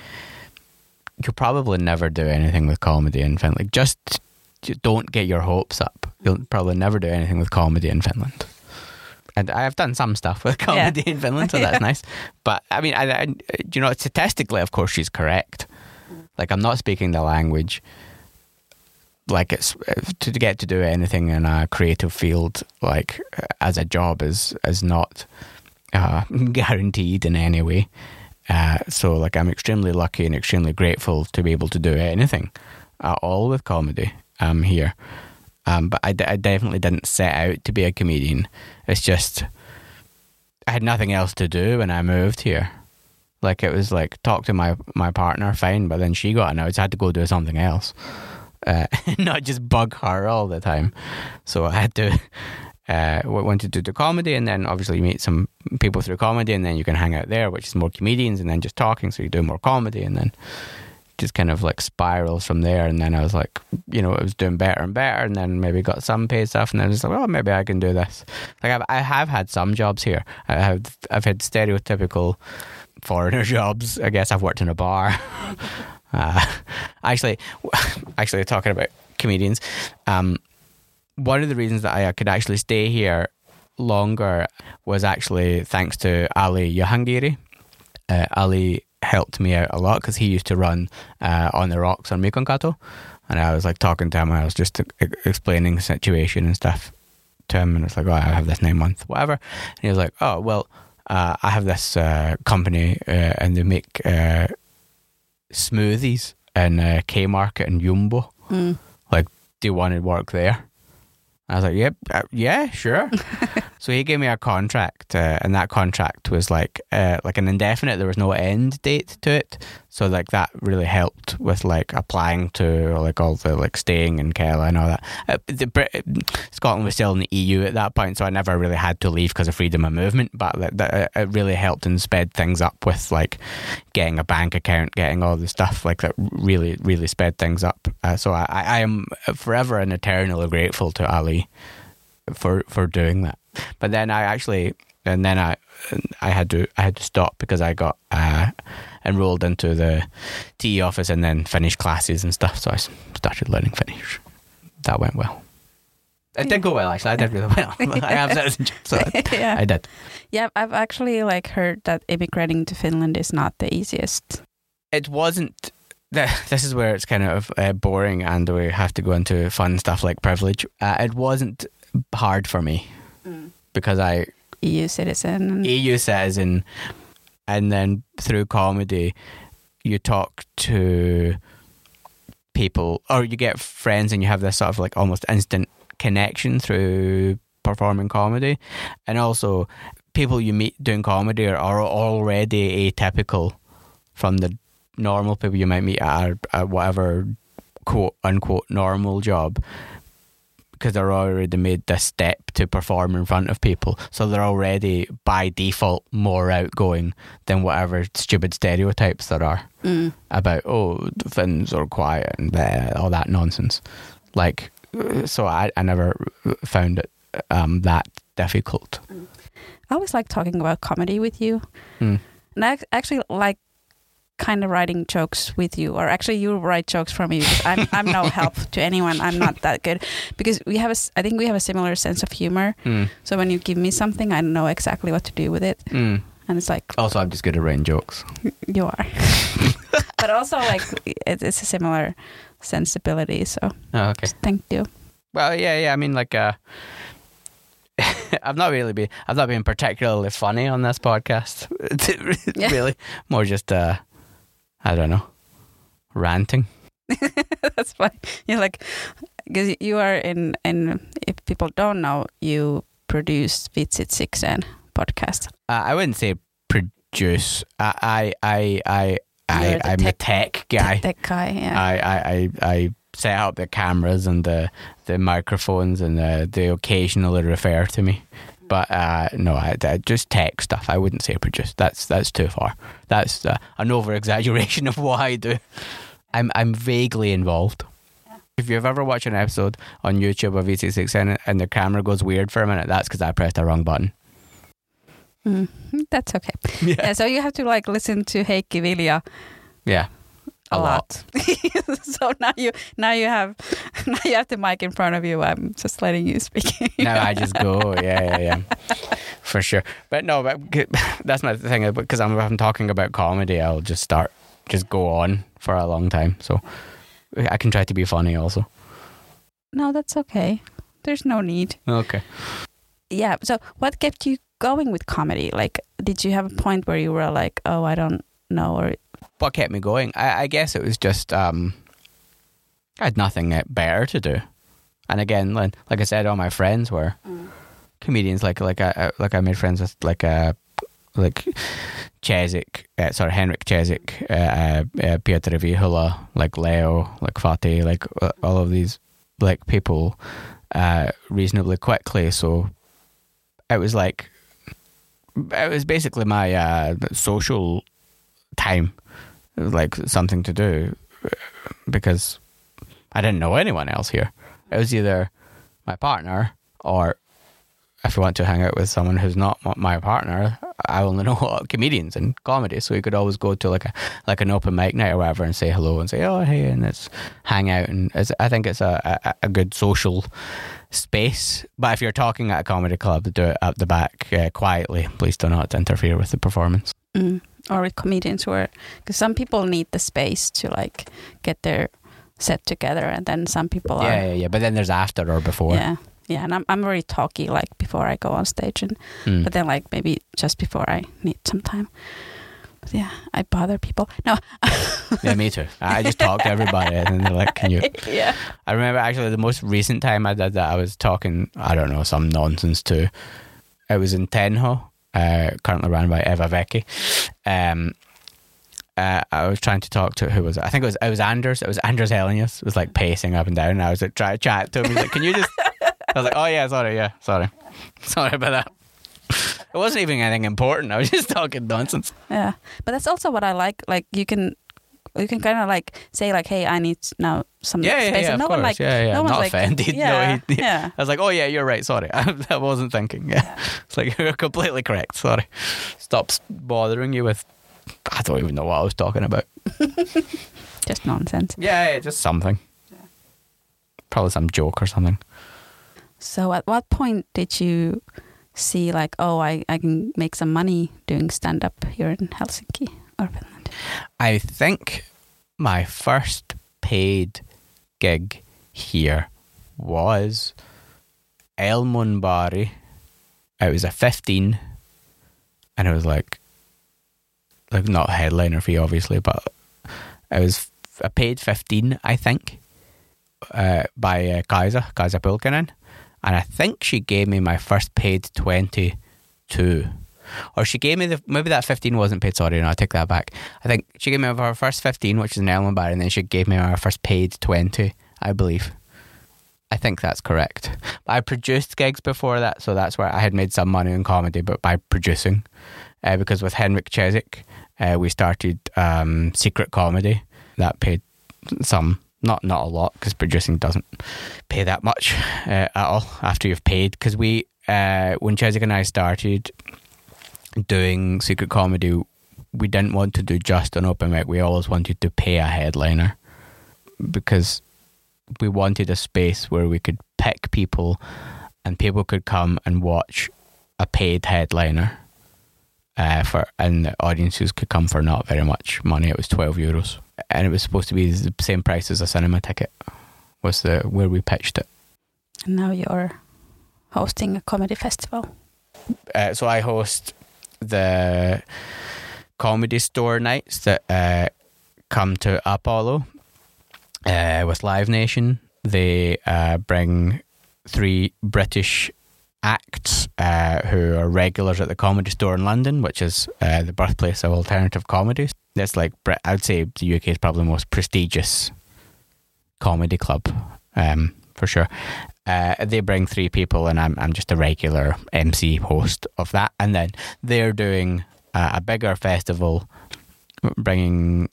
you'll probably never do anything with comedy in Finland. Just don't get your hopes up. You'll probably never do anything with comedy in Finland. And I have done some stuff with comedy yeah. in Finland, so that's yeah. nice. But I mean, I, I, you know, statistically, of course, she's correct. Like, I'm not speaking the language. Like, it's to get to do anything in a creative field, like as a job, is is not uh, guaranteed in any way. Uh, so, like, I'm extremely lucky and extremely grateful to be able to do anything at all with comedy um, here. Um, but I, d- I definitely didn't set out to be a comedian. It's just, I had nothing else to do when I moved here. Like, it was like, talk to my, my partner, fine, but then she got announced, so I had to go do something else. Uh, not just bug her all the time. So I had to uh, wanted to do comedy, and then obviously you meet some people through comedy, and then you can hang out there, which is more comedians, and then just talking, so you do more comedy, and then just kind of like spirals from there. And then I was like, you know, I was doing better and better, and then maybe got some paid stuff, and then I was like, well, maybe I can do this. Like I've, I have had some jobs here. I have, I've had stereotypical foreigner jobs. I guess I've worked in a bar. uh, actually, actually talking about comedians, um, one of the reasons that I could actually stay here longer was actually thanks to Ali Yohangiri. Uh, Ali helped me out a lot because he used to run uh, On the Rocks on Miconkato, and I was like talking to him, and I was just explaining the situation and stuff to him, and it's like, oh, I have this nine month whatever, and he was like, oh well, uh, I have this uh, company uh, and they make uh, smoothies in uh, K-Market and Yumbo. Mm. Like, do you want to work there? I was like, yep, uh, yeah, sure. So he gave me a contract, uh, and that contract was like uh, like an indefinite. There was no end date to it, so like that really helped with like applying to like all the like staying in Kela and all that. Uh, the Brit- Scotland was still in the E U at that point, so I never really had to leave because of freedom of movement. But like, that, it really helped and sped things up with like getting a bank account, getting all the stuff like that. Really, really sped things up. Uh, so I, I am forever and eternally grateful to Ali for for doing that. But then I actually and then I I had to I had to stop because I got uh, enrolled into the T E office and then Finnish classes and stuff, so I started learning Finnish. That went well. It yeah. did go well, actually. I did really well. I have that, so yeah. I did. Yeah, I've actually like heard that immigrating to Finland is not the easiest. It wasn't. This is where it's kind of uh, boring, and we have to go into fun stuff like privilege. Uh, it wasn't hard for me mm. because I E U citizen, E U citizen, and then through comedy, you talk to people, or you get friends, and you have this sort of like almost instant connection through performing comedy, and also people you meet doing comedy are, are already atypical from the normal people you might meet at, a, at whatever quote unquote normal job, because they're already made the step to perform in front of people, so they're already by default more outgoing than whatever stupid stereotypes there are mm. about oh the Finns are quiet and bleh, all that nonsense. Like, so I, I never found it um, that difficult. I always like talking about comedy with you, mm. and I actually like kind of writing jokes with you, or actually you write jokes for me because I'm I'm no help to anyone. I'm not that good because we have a I think we have a similar sense of humor. Mm. So when you give me something, I know exactly what to do with it, mm. and it's like also I'm just good at writing jokes. You are, but also like it, it's a similar sensibility. So oh, okay, thank you. Well, yeah, yeah. I mean, like uh, I've not really been I've not been particularly funny on this podcast. Really, yeah. More just. Uh, I don't know, ranting. That's fine. You're like, because you are in, in, if people don't know, you produce Vitsit Sixen podcast. Uh, I wouldn't say produce. I, I, I, I, I'm the tech guy. The tech guy, yeah. I, I, I, I set up the cameras and the, the microphones, and the, they occasionally refer to me. But uh, no, I, I just tech stuff. I wouldn't say produce. That's that's too far. That's uh, an over-exaggeration of what I do. I'm I'm vaguely involved. Yeah. If you've ever watched an episode on YouTube of E T six N and the camera goes weird for a minute, that's because I pressed the wrong button. Mm, that's okay. Yeah. yeah. So you have to like listen to Heikki Vilja. Yeah. A lot. lot. So now you now you have now you have the mic in front of you. I'm just letting you speak. Now I just go, yeah, yeah, yeah, for sure. But no, but that's my thing. Because I'm, I'm talking about comedy, I'll just start, just go on for a long time. So I can try to be funny also. No, that's okay. There's no need. Okay. Yeah. So what kept you going with comedy? Like, did you have a point where you were like, oh, I don't know, or what kept me going? I, I guess it was just um, I had nothing better to do, and again, like, like I said, all my friends were mm. comedians. Like like I like I made friends with like a like Cesic, uh, sorry, Henrik Cesic, uh, uh, Piotr Vihula, like Leo, like Fatih, like uh, all of these like people uh, reasonably quickly. So it was like, it was basically my uh, social time. It was like something to do because I didn't know anyone else here. It was either my partner or if you want to hang out with someone who's not my partner, I only know comedians and comedy. So you could always go to like a like an open mic night or whatever and say hello and say, oh, hey, and let's hang out. And it's, I think it's a, a, a good social space. But if you're talking at a comedy club, do it at the back uh, quietly. Please do not interfere with the performance. Mm. Or with comedians who are... Because some people need the space to like get their set together and then some people are... Yeah, yeah, yeah. But then there's after or before. Yeah. Yeah, and I'm I'm very talky like before I go on stage, and mm. but then like maybe just before I need some time. But yeah, I bother people. No. Yeah, me too. I just talk to everybody, and they're like, "Can you?" Yeah. I remember actually the most recent time I did that, I was talking, I don't know, some nonsense too. It was in Tenho, uh, currently run by Eva Vecchi. Um, Uh, I was trying to talk to who was it? I think it was it was Anders. It was Anders Hellenius. It was like pacing up and down. And I was like trying to chat to him. He's like, "Can you just?" I was like, "Oh yeah, sorry, yeah, sorry, sorry about that." It wasn't even anything important. I was just talking nonsense. Yeah, but that's also what I like. Like you can, you can kind of like say like, "Hey, I need now some yeah, space." Yeah, yeah, and no of one course. Like, yeah, yeah. No one not like, offended. Yeah, no, he, yeah. I was like, "Oh yeah, you're right. Sorry, I, I wasn't thinking." Yeah, yeah. It's like you're completely correct. Sorry, stop bothering you with. I don't even know what I was talking about. Just nonsense. Yeah, yeah, just something. Yeah. Probably some joke or something. So at what point did you see like, oh, I, I can make some money doing stand-up here in Helsinki or Finland? I think my first paid gig here was Elmonbari. It was a fifteen and it was like, like not a headliner fee obviously, but I was I paid fifteen I think uh, by uh, Kaisa Kaisa Pulkkinen, and I think she gave me my first paid twenty-two, or she gave me the maybe that fifteen wasn't paid, sorry, no, I take that back. I think she gave me her first fifteen, which is an Ellen Bar, and then she gave me my first paid twenty, I believe. I think that's correct. I produced gigs before that, so that's where I had made some money in comedy, but by producing. Uh, because with Henrik Cesic, uh, we started um, Secret Comedy. That paid some, not not a lot, because producing doesn't pay that much uh, at all after you've paid. Because we, uh, when Cesic and I started doing Secret Comedy, we didn't want to do just an open mic. We always wanted to pay a headliner because we wanted a space where we could pick people and people could come and watch a paid headliner. Uh, for and the audiences could come for not very much money. It was twelve euros, and it was supposed to be the same price as a cinema ticket. Was the where we pitched it. And now you're hosting a comedy festival. Uh, so I host the Comedy Store nights that uh, come to Apollo uh, with Live Nation. They uh, bring three British acts uh, who are regulars at the Comedy Store in London, which is uh, the birthplace of alternative comedy. That's like, I'd say the U K is probably the most prestigious comedy club, um, for sure. Uh, they bring three people and I'm I'm just a regular M C host of that. And then they're doing uh, a bigger festival, bringing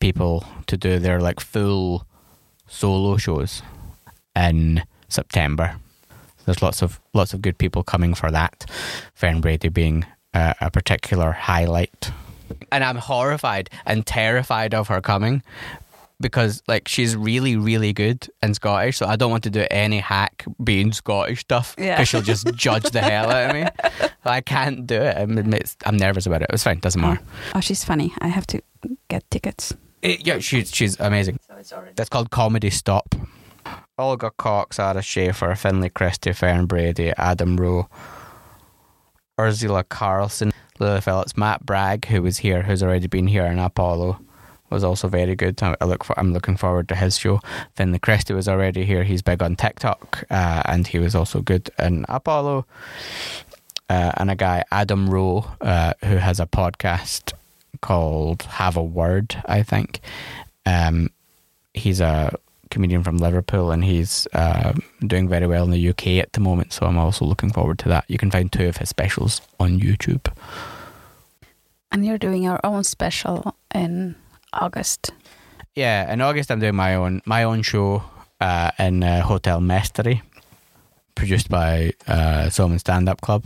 people to do their like full solo shows in September. There's lots of lots of good people coming for that. Fern Brady being uh, a particular highlight, and I'm horrified and terrified of her coming because like she's really really good in Scottish, so I don't want to do any hack being Scottish stuff because yeah. she'll just judge the hell out of me. I can't do it. I'm, I'm nervous about it. It's fine. Doesn't matter. Oh. oh, she's funny. I have to get tickets. It, yeah, she's she's amazing. So it's already- That's called Comedy Stop. Olga Cox, Ara Schaefer, Finlay Christie, Fern Brady, Adam Rowe, Ursula Carlson, Lily Phillips, Matt Bragg, who was here, who's already been here in Apollo, was also very good. I look for, I'm looking forward to his show. Finlay Christie was already here. He's big on TikTok, uh, and he was also good in Apollo. Uh, and a guy, Adam Rowe, uh, who has a podcast called Have a Word, I think. Um, he's a comedian from Liverpool, and he's uh, doing very well in the U K at the moment, so I'm also looking forward to that. You can find two of his specials on YouTube. And you're doing your own special in August. Yeah, in August I'm doing my own my own show uh, in uh, Hotel Mystery, produced by uh, Solomon Stand Up Club,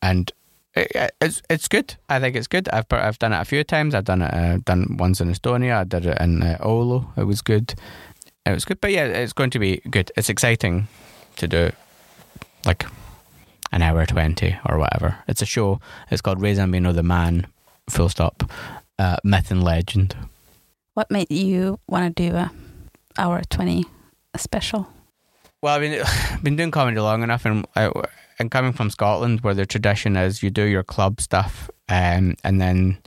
and it, it's it's good. I think it's good. I've I've done it a few times. I've done it uh, done once in Estonia. I did it in uh, Oulu. It was good. It was good. But yeah, it's going to be good. It's exciting to do, like, an hour twenty or whatever. It's a show. It's called Ray Zambino, the Man, full stop, uh, myth and legend. What made you want to do a hour twenty special? Well, I've been, I've been doing comedy long enough, and I, and coming from Scotland, where the tradition is you do your club stuff, um, and then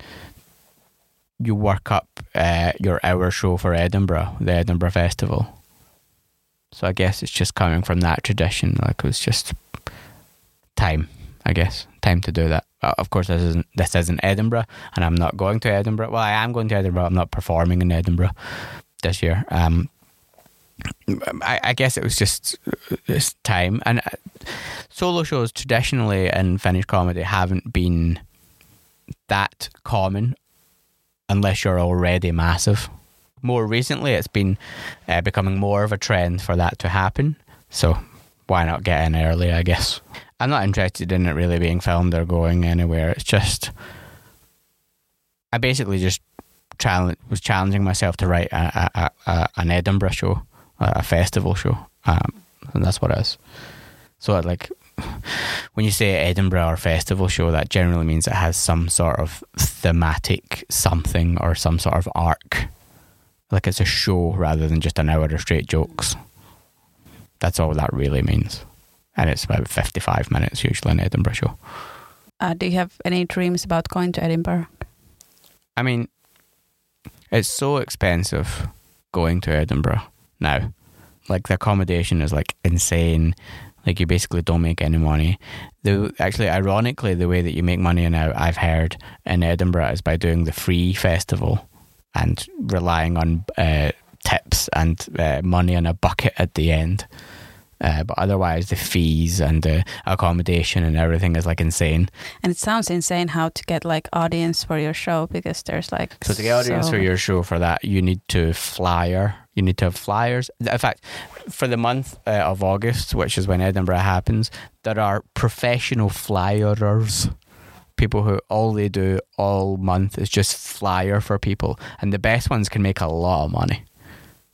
you work up uh, your hour show for Edinburgh, the Edinburgh Festival. So I guess it's just coming from that tradition. Like, it was just time, I guess. Time to do that. Of course, this isn't this isn't Edinburgh, and I'm not going to Edinburgh. Well, I am going to Edinburgh. I'm not performing in Edinburgh this year. Um, I, I guess it was just this time. And solo shows traditionally in Finnish comedy haven't been that common unless you're already massive. More recently, it's been uh, becoming more of a trend for that to happen. So why not get in early, I guess. I'm not interested in it really being filmed or going anywhere. It's just, I basically just challenge, was challenging myself to write a, a, a, an Edinburgh show, a festival show, um, and that's what it is. So, like, when you say Edinburgh or festival show, that generally means it has some sort of thematic something or some sort of arc. Like, it's a show rather than just an hour of straight jokes. That's all that really means. And it's about fifty-five minutes usually in Edinburgh show. Uh, do you have any dreams about going to Edinburgh? I mean, it's so expensive going to Edinburgh now. Like, the accommodation is, like, insane. Like, you basically don't make any money. The, actually, ironically, the way that you make money now, I've heard, in Edinburgh is by doing the free festival and relying on uh, tips and uh, money in a bucket at the end. Uh, but otherwise, the fees and the accommodation and everything is, like, insane. And it sounds insane how to get, like, audience for your show, because there's, like... So to get audience so... for your show, for that, you need to flyer. You need to have flyers. In fact, for the month uh, of August, which is when Edinburgh happens, there are professional flyerers. People who all they do all month is just flyer for people. And the best ones can make a lot of money.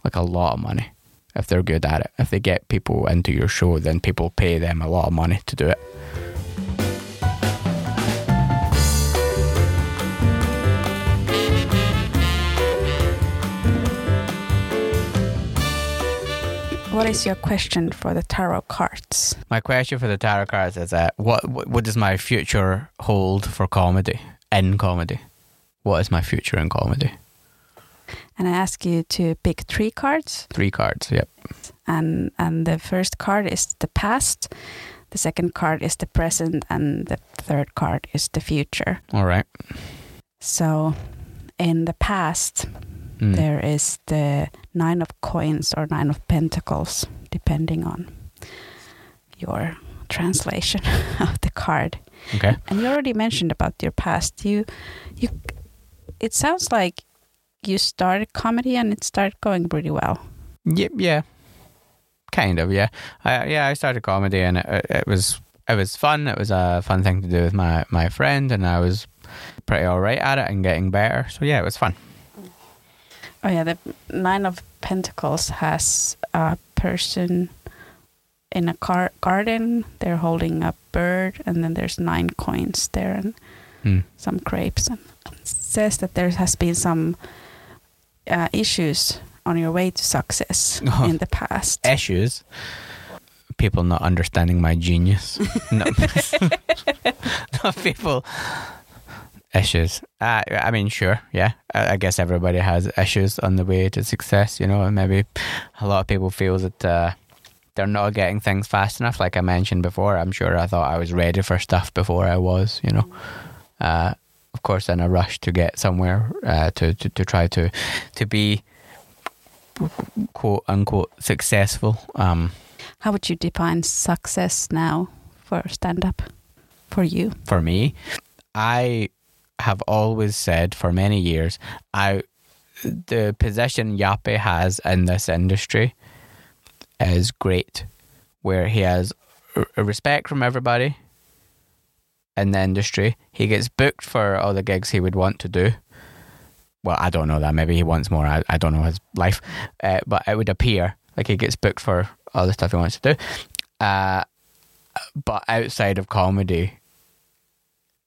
Like, a lot of money. If they're good at it. If they get people into your show, then people pay them a lot of money to do it. What is your question for the tarot cards? My question for the tarot cards is that uh, what what does my future hold for comedy? In comedy? What is my future in comedy? And I ask you to pick three cards. Three cards, yep. And and the first card is the past, the second card is the present, and the third card is the future. All right. So in the past, mm. there is the nine of coins or nine of pentacles, depending on your translation of the card. Okay. And you already mentioned about your past. You, you. It sounds like you started comedy and it started going pretty well. Yep, yeah, yeah, kind of, yeah. I, yeah, I started comedy and it, it was it was fun. It was a fun thing to do with my, my friend, and I was pretty all right at it and getting better. So yeah, it was fun. Oh yeah, the Nine of Pentacles has a person in a car- garden. They're holding a bird, and then there's nine coins there and mm. some grapes. And it says that there has been some... Uh, issues on your way to success oh, in the past. Issues? People not understanding my genius. Not, not people. Issues. Uh, I mean, sure, yeah. I, I guess everybody has issues on the way to success, you know, and maybe a lot of people feel that uh, they're not getting things fast enough. Like I mentioned before, I'm sure I thought I was ready for stuff before I was, you know. Uh Of course, in a rush to get somewhere, uh, to, to, to try to to be quote unquote successful. Um, How would you define success now for stand-up, for you? For me, I have always said for many years, I the position Yappe has in this industry is great, where he has a respect from everybody in the industry. He gets booked for all the gigs he would want to do. Well, I don't know that. Maybe he wants more. I, I don't know his life. Uh, but it would appear like he gets booked for all the stuff he wants to do. Uh, but outside of comedy,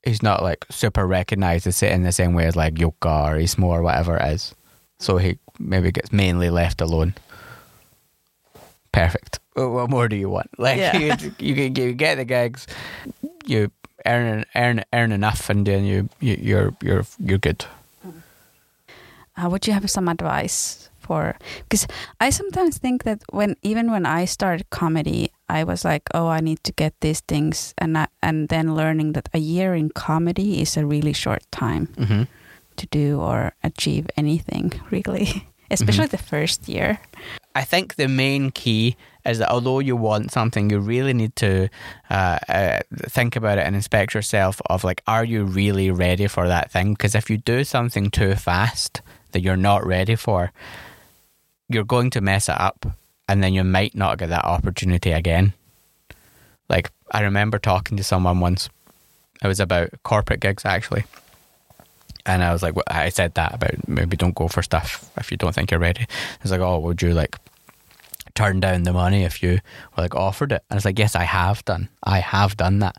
he's not like super recognised in the same way as like Jukka or Ismo or whatever it is. So he maybe gets mainly left alone. Perfect. What more do you want? Like yeah. you, you, you get the gigs, you earn earn earn enough, and then you, you you're you're you're good. Uh, would you have some advice for? Because I sometimes think that when even when I started comedy, I was like, oh, I need to get these things, and I, and then learning that a year in comedy is a really short time mm-hmm. to do or achieve anything, really, especially mm-hmm. the first year. I think the main key is that although you want something, you really need to uh, uh, think about it and inspect yourself of like, are you really ready for that thing? Because if you do something too fast that you're not ready for, you're going to mess it up, and then you might not get that opportunity again. Like, I remember talking to someone once. It was about corporate gigs, actually. And I was like, well, I said that about maybe don't go for stuff if you don't think you're ready. It's like, oh, would you like turn down the money if you were like offered it? And it's like, yes, I have done. I have done that.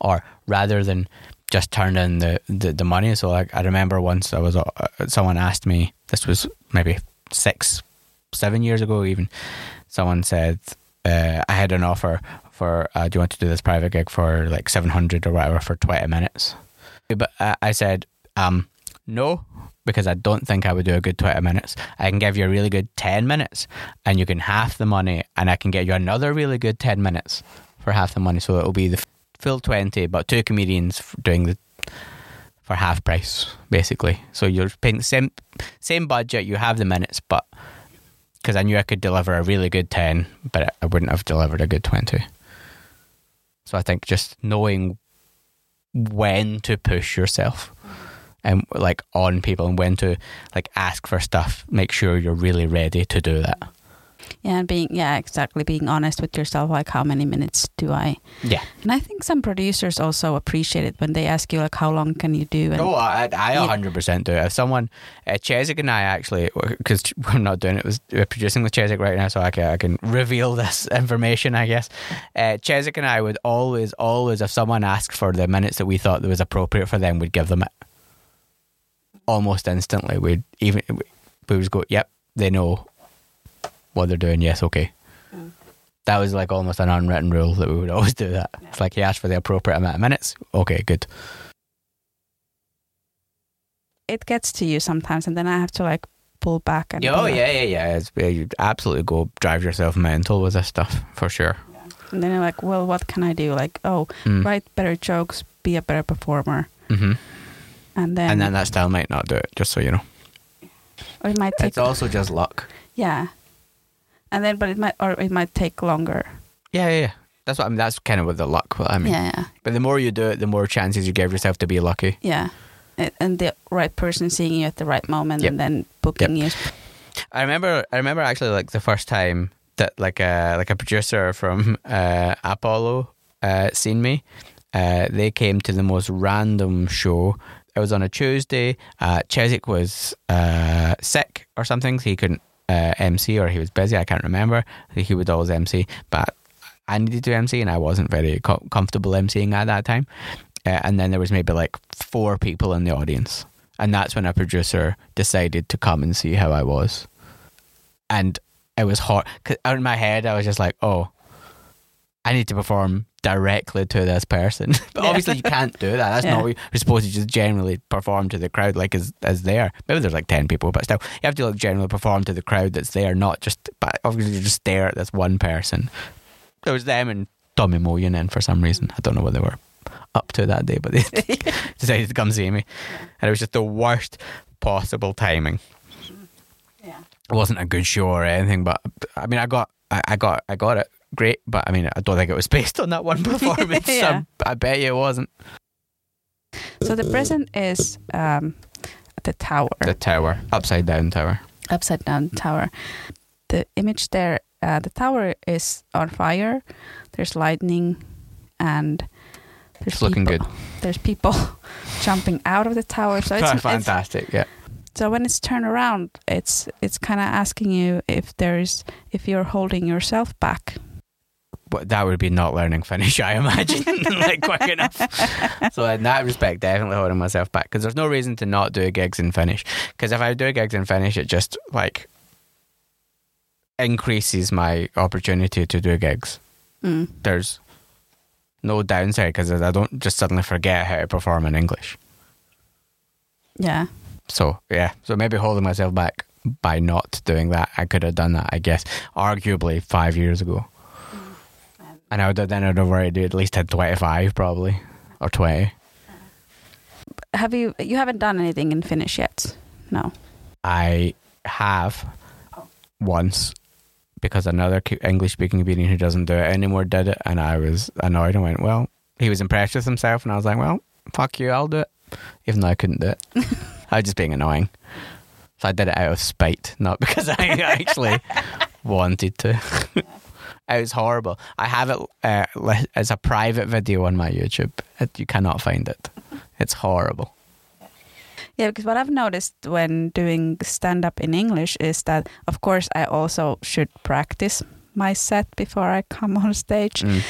Or rather than just turn down the, the, the money. So like, I remember once I was, uh, someone asked me, this was maybe six, seven years ago even. Someone said, uh, I had an offer for, uh, do you want to do this private gig for like seven hundred or whatever for twenty minutes? But I, I said, Um, no, because I don't think I would do a good twenty minutes. I can give you a really good ten minutes and you can half the money, and I can get you another really good ten minutes for half the money. So it'll be the full twenty, but two comedians doing the for half price, basically. So you're paying the same, same budget, you have the minutes, but because I knew I could deliver a really good ten, but I wouldn't have delivered a good twenty. So I think just knowing when to push yourself and like on people and when to like ask for stuff, make sure you're really ready to do that. Yeah, and being yeah, exactly being honest with yourself, like how many minutes do I Yeah. And I think some producers also appreciate it when they ask you like how long can you do. And oh, I I a hundred percent do it. If someone uh, Cesic and I actually, because we're not doing it, was we're producing with Cesic right now, so I can I can reveal this information, I guess. Uh, Cesic and I would always always if someone asked for the minutes that we thought that was appropriate for them, we'd give them it. Almost instantly, we'd even we would go, yep, they know what they're doing. Yes, okay. Mm. That was like almost an unwritten rule that we would always do that. Yeah. It's like he asked for the appropriate amount of minutes. Okay, good. It gets to you sometimes, and then I have to like pull back. And oh yeah, yeah, yeah, yeah. You absolutely go drive yourself mental with this stuff for sure. Yeah. And then you're like, well, what can I do? Like, oh, mm. write better jokes, be a better performer. Mm-hmm. And then, and then that style might not do it, just so you know. Or it might take it's also just luck. Yeah. And then, but it might, or it might take longer. Yeah, yeah, yeah. That's what I mean. That's kind of with the luck, what I mean. Yeah, yeah. But the more you do it, the more chances you give yourself to be lucky. Yeah. And the right person seeing you at the right moment yep. and then booking yep. you. I remember, I remember actually like the first time that like a, like a producer from uh, Apollo uh, seen me. Uh, they came to the most random show. It was on a Tuesday. Uh, Cesic was uh, sick or something. So he couldn't uh, M C, or he was busy. I can't remember. He would always M C, but I needed to M C and I wasn't very co- comfortable MCing at that time. Uh, and then there was maybe like four people in the audience. And that's when a producer decided to come and see how I was. And it was hard. 'Cause out in my head, I was just like, oh, I need to perform directly to this person. But yeah. Obviously you can't do that. That's yeah. not what you're supposed to just generally perform to the crowd like is, is there. Maybe there's like ten people, but still you have to like generally perform to the crowd that's there, not just, but obviously you just stare at this one person. There was them and Tommy Moyen in for some reason. I don't know what they were up to that day, but they decided to come see me. Yeah. And it was just the worst possible timing. Yeah. wasn't a good show or anything, but I mean, I got, I, I got, I got it great. But I mean, I don't think it was based on that one performance. Yeah. I, I bet you it wasn't. So the present is um, the tower. The tower, upside down tower. Upside down tower. The image there, uh, the tower is on fire. There's lightning, and there's it's looking people, good. There's people jumping out of the tower. So it's fantastic. It's, yeah. So when it's turned around, it's it's kind of asking you if there is if you're holding yourself back. But that would be not learning Finnish, I imagine, like quick enough. So in that respect, definitely holding myself back, because there's no reason to not do gigs in Finnish. Because if I do gigs in Finnish, it just like increases my opportunity to do gigs. Mm. There's no downside, because I don't just suddenly forget how to perform in English. Yeah. So yeah, so maybe holding myself back by not doing that. I could have done that, I guess, arguably five years ago. And I would have, then I'd have already at least had twenty-five probably, or twenty. Have you, you haven't done anything in Finnish yet? No. I have once, because another English-speaking comedian who doesn't do it anymore did it, and I was annoyed and went, well, he was impressed with himself, and I was like, well, fuck you, I'll do it. Even though I couldn't do it. I was just being annoying. So I did it out of spite, not because I actually wanted to. It was horrible. I have it uh, as a private video on my YouTube. It, you cannot find it. It's horrible. Yeah, because what I've noticed when doing stand-up in English is that, of course, I also should practice my set before I come on stage. Mm.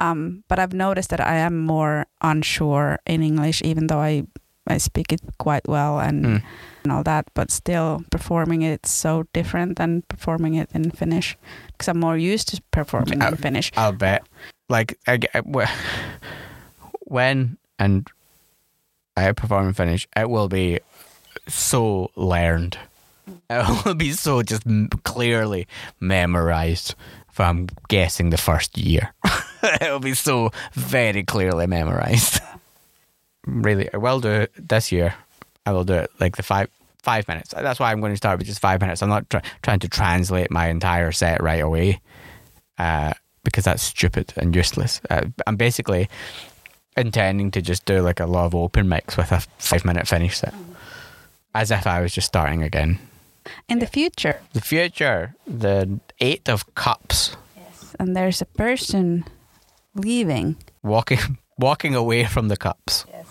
Um, but I've noticed that I am more unsure in English, even though I, I speak it quite well and, mm. and all that. But still, performing it's so different than performing it in Finnish. Because I'm more used to performing I'll, in Finnish. I'll bet. Like, I, I, when and I perform in Finnish, it will be so learned. It will be so just clearly memorized. If I'm guessing the first year, it will be so very clearly memorized. Really, I will do it this year. I will do it like the five... Five minutes. That's why I'm going to start with just five minutes. I'm not try- trying to translate my entire set right away uh, because that's stupid and useless. Uh, I'm basically intending to just do like a lot of open mics with a five-minute finish set, as if I was just starting again. In the future. The future. The Eight of Cups. Yes. And there's a person leaving. Walking, walking away from the cups. Yes.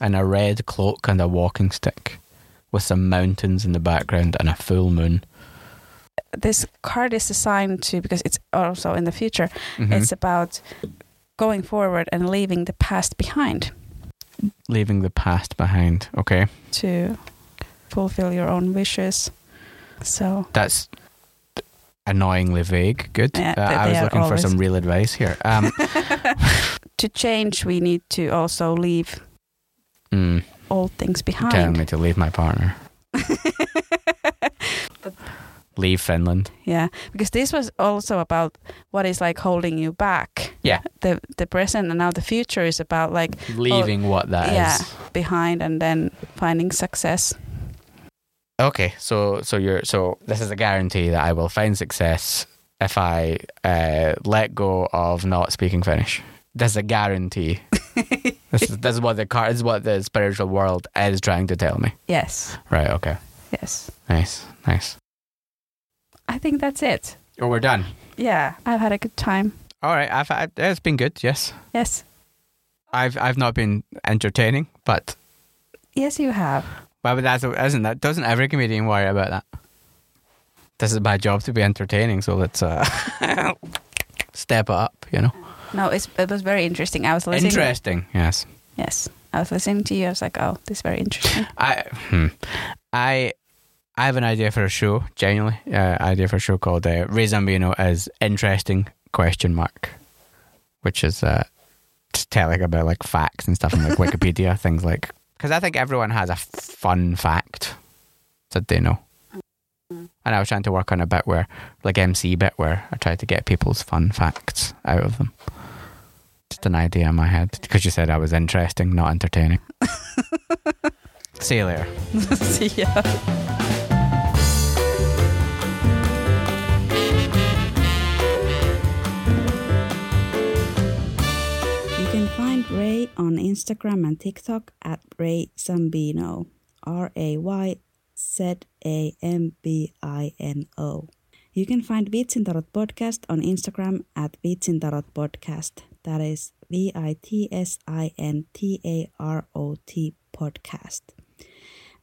And a red cloak and a walking stick, with some mountains in the background and a full moon. This card is assigned to, because it's also in the future, mm-hmm. It's about going forward and leaving the past behind. Leaving the past behind, okay. To fulfill your own wishes. So that's annoyingly vague. Good. Yeah, uh, I was looking always... for some real advice here. Um, to change, we need to also leave... Mm. Old things behind. You're telling me to leave my partner. But, leave Finland. Yeah, because this was also about what is like holding you back. Yeah. The the present and now the future is about like leaving oh, what that yeah, is behind and then finding success. Okay, so so you're so this is a guarantee that I will find success if I uh, let go of not speaking Finnish. That's a guarantee. this, is, this is what the car, this is what the spiritual world is trying to tell me. Yes. Right. Okay. Yes. Nice. Nice. I think that's it. Oh, we're done. Yeah, I've had a good time. All right. I've, I've it's been good. Yes. Yes. I've I've not been entertaining, but. Yes, you have. Well, but that's isn't that doesn't every comedian worry about that? This is my job to be entertaining, so let's uh, step up. You know. No, it's, it was very interesting. I was listening. Interesting, yes. Yes, I was listening to you. I was like, "Oh, this is very interesting." I, hmm. I, I have an idea for a show. Genuinely, uh, idea for a show called uh, Ray Zambino as interesting question mark, which is uh, just telling about like facts and stuff and like Wikipedia things like because I think everyone has a fun fact that they know. And I was trying to work on a bit where, like M C bit where I tried to get people's fun facts out of them. Just an idea in my head. Because you said I was interesting, not entertaining. See you later. See ya. Instagram and TikTok at Ray Zambino, R A Y Z A M B I N O. You can find Vitsin Tarot Podcast on Instagram at Vitsin Tarot Podcast. That is V I T S I N T A R O T Podcast.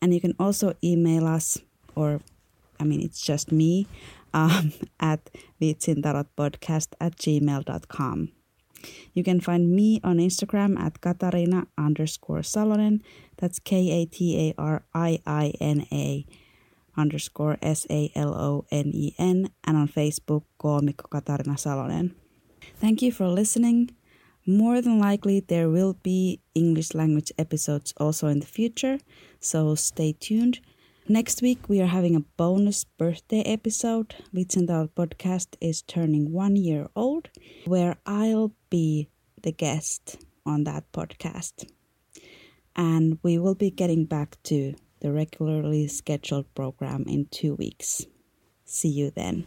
And you can also email us, or I mean, it's just me, um, at vitsintarotpodcast at gmail dot com. You can find me on Instagram at Katariina underscore Salonen. That's K A T A R I I N A underscore S A L O N E N. And on Facebook, koomikko Katariina Salonen. Thank you for listening. More than likely, there will be English language episodes also in the future, so stay tuned. Next week, we are having a bonus birthday episode. Vitsin Tarot Podcast is turning one year old, where I'll be the guest on that podcast. And we will be getting back to the regularly scheduled program in two weeks. See you then.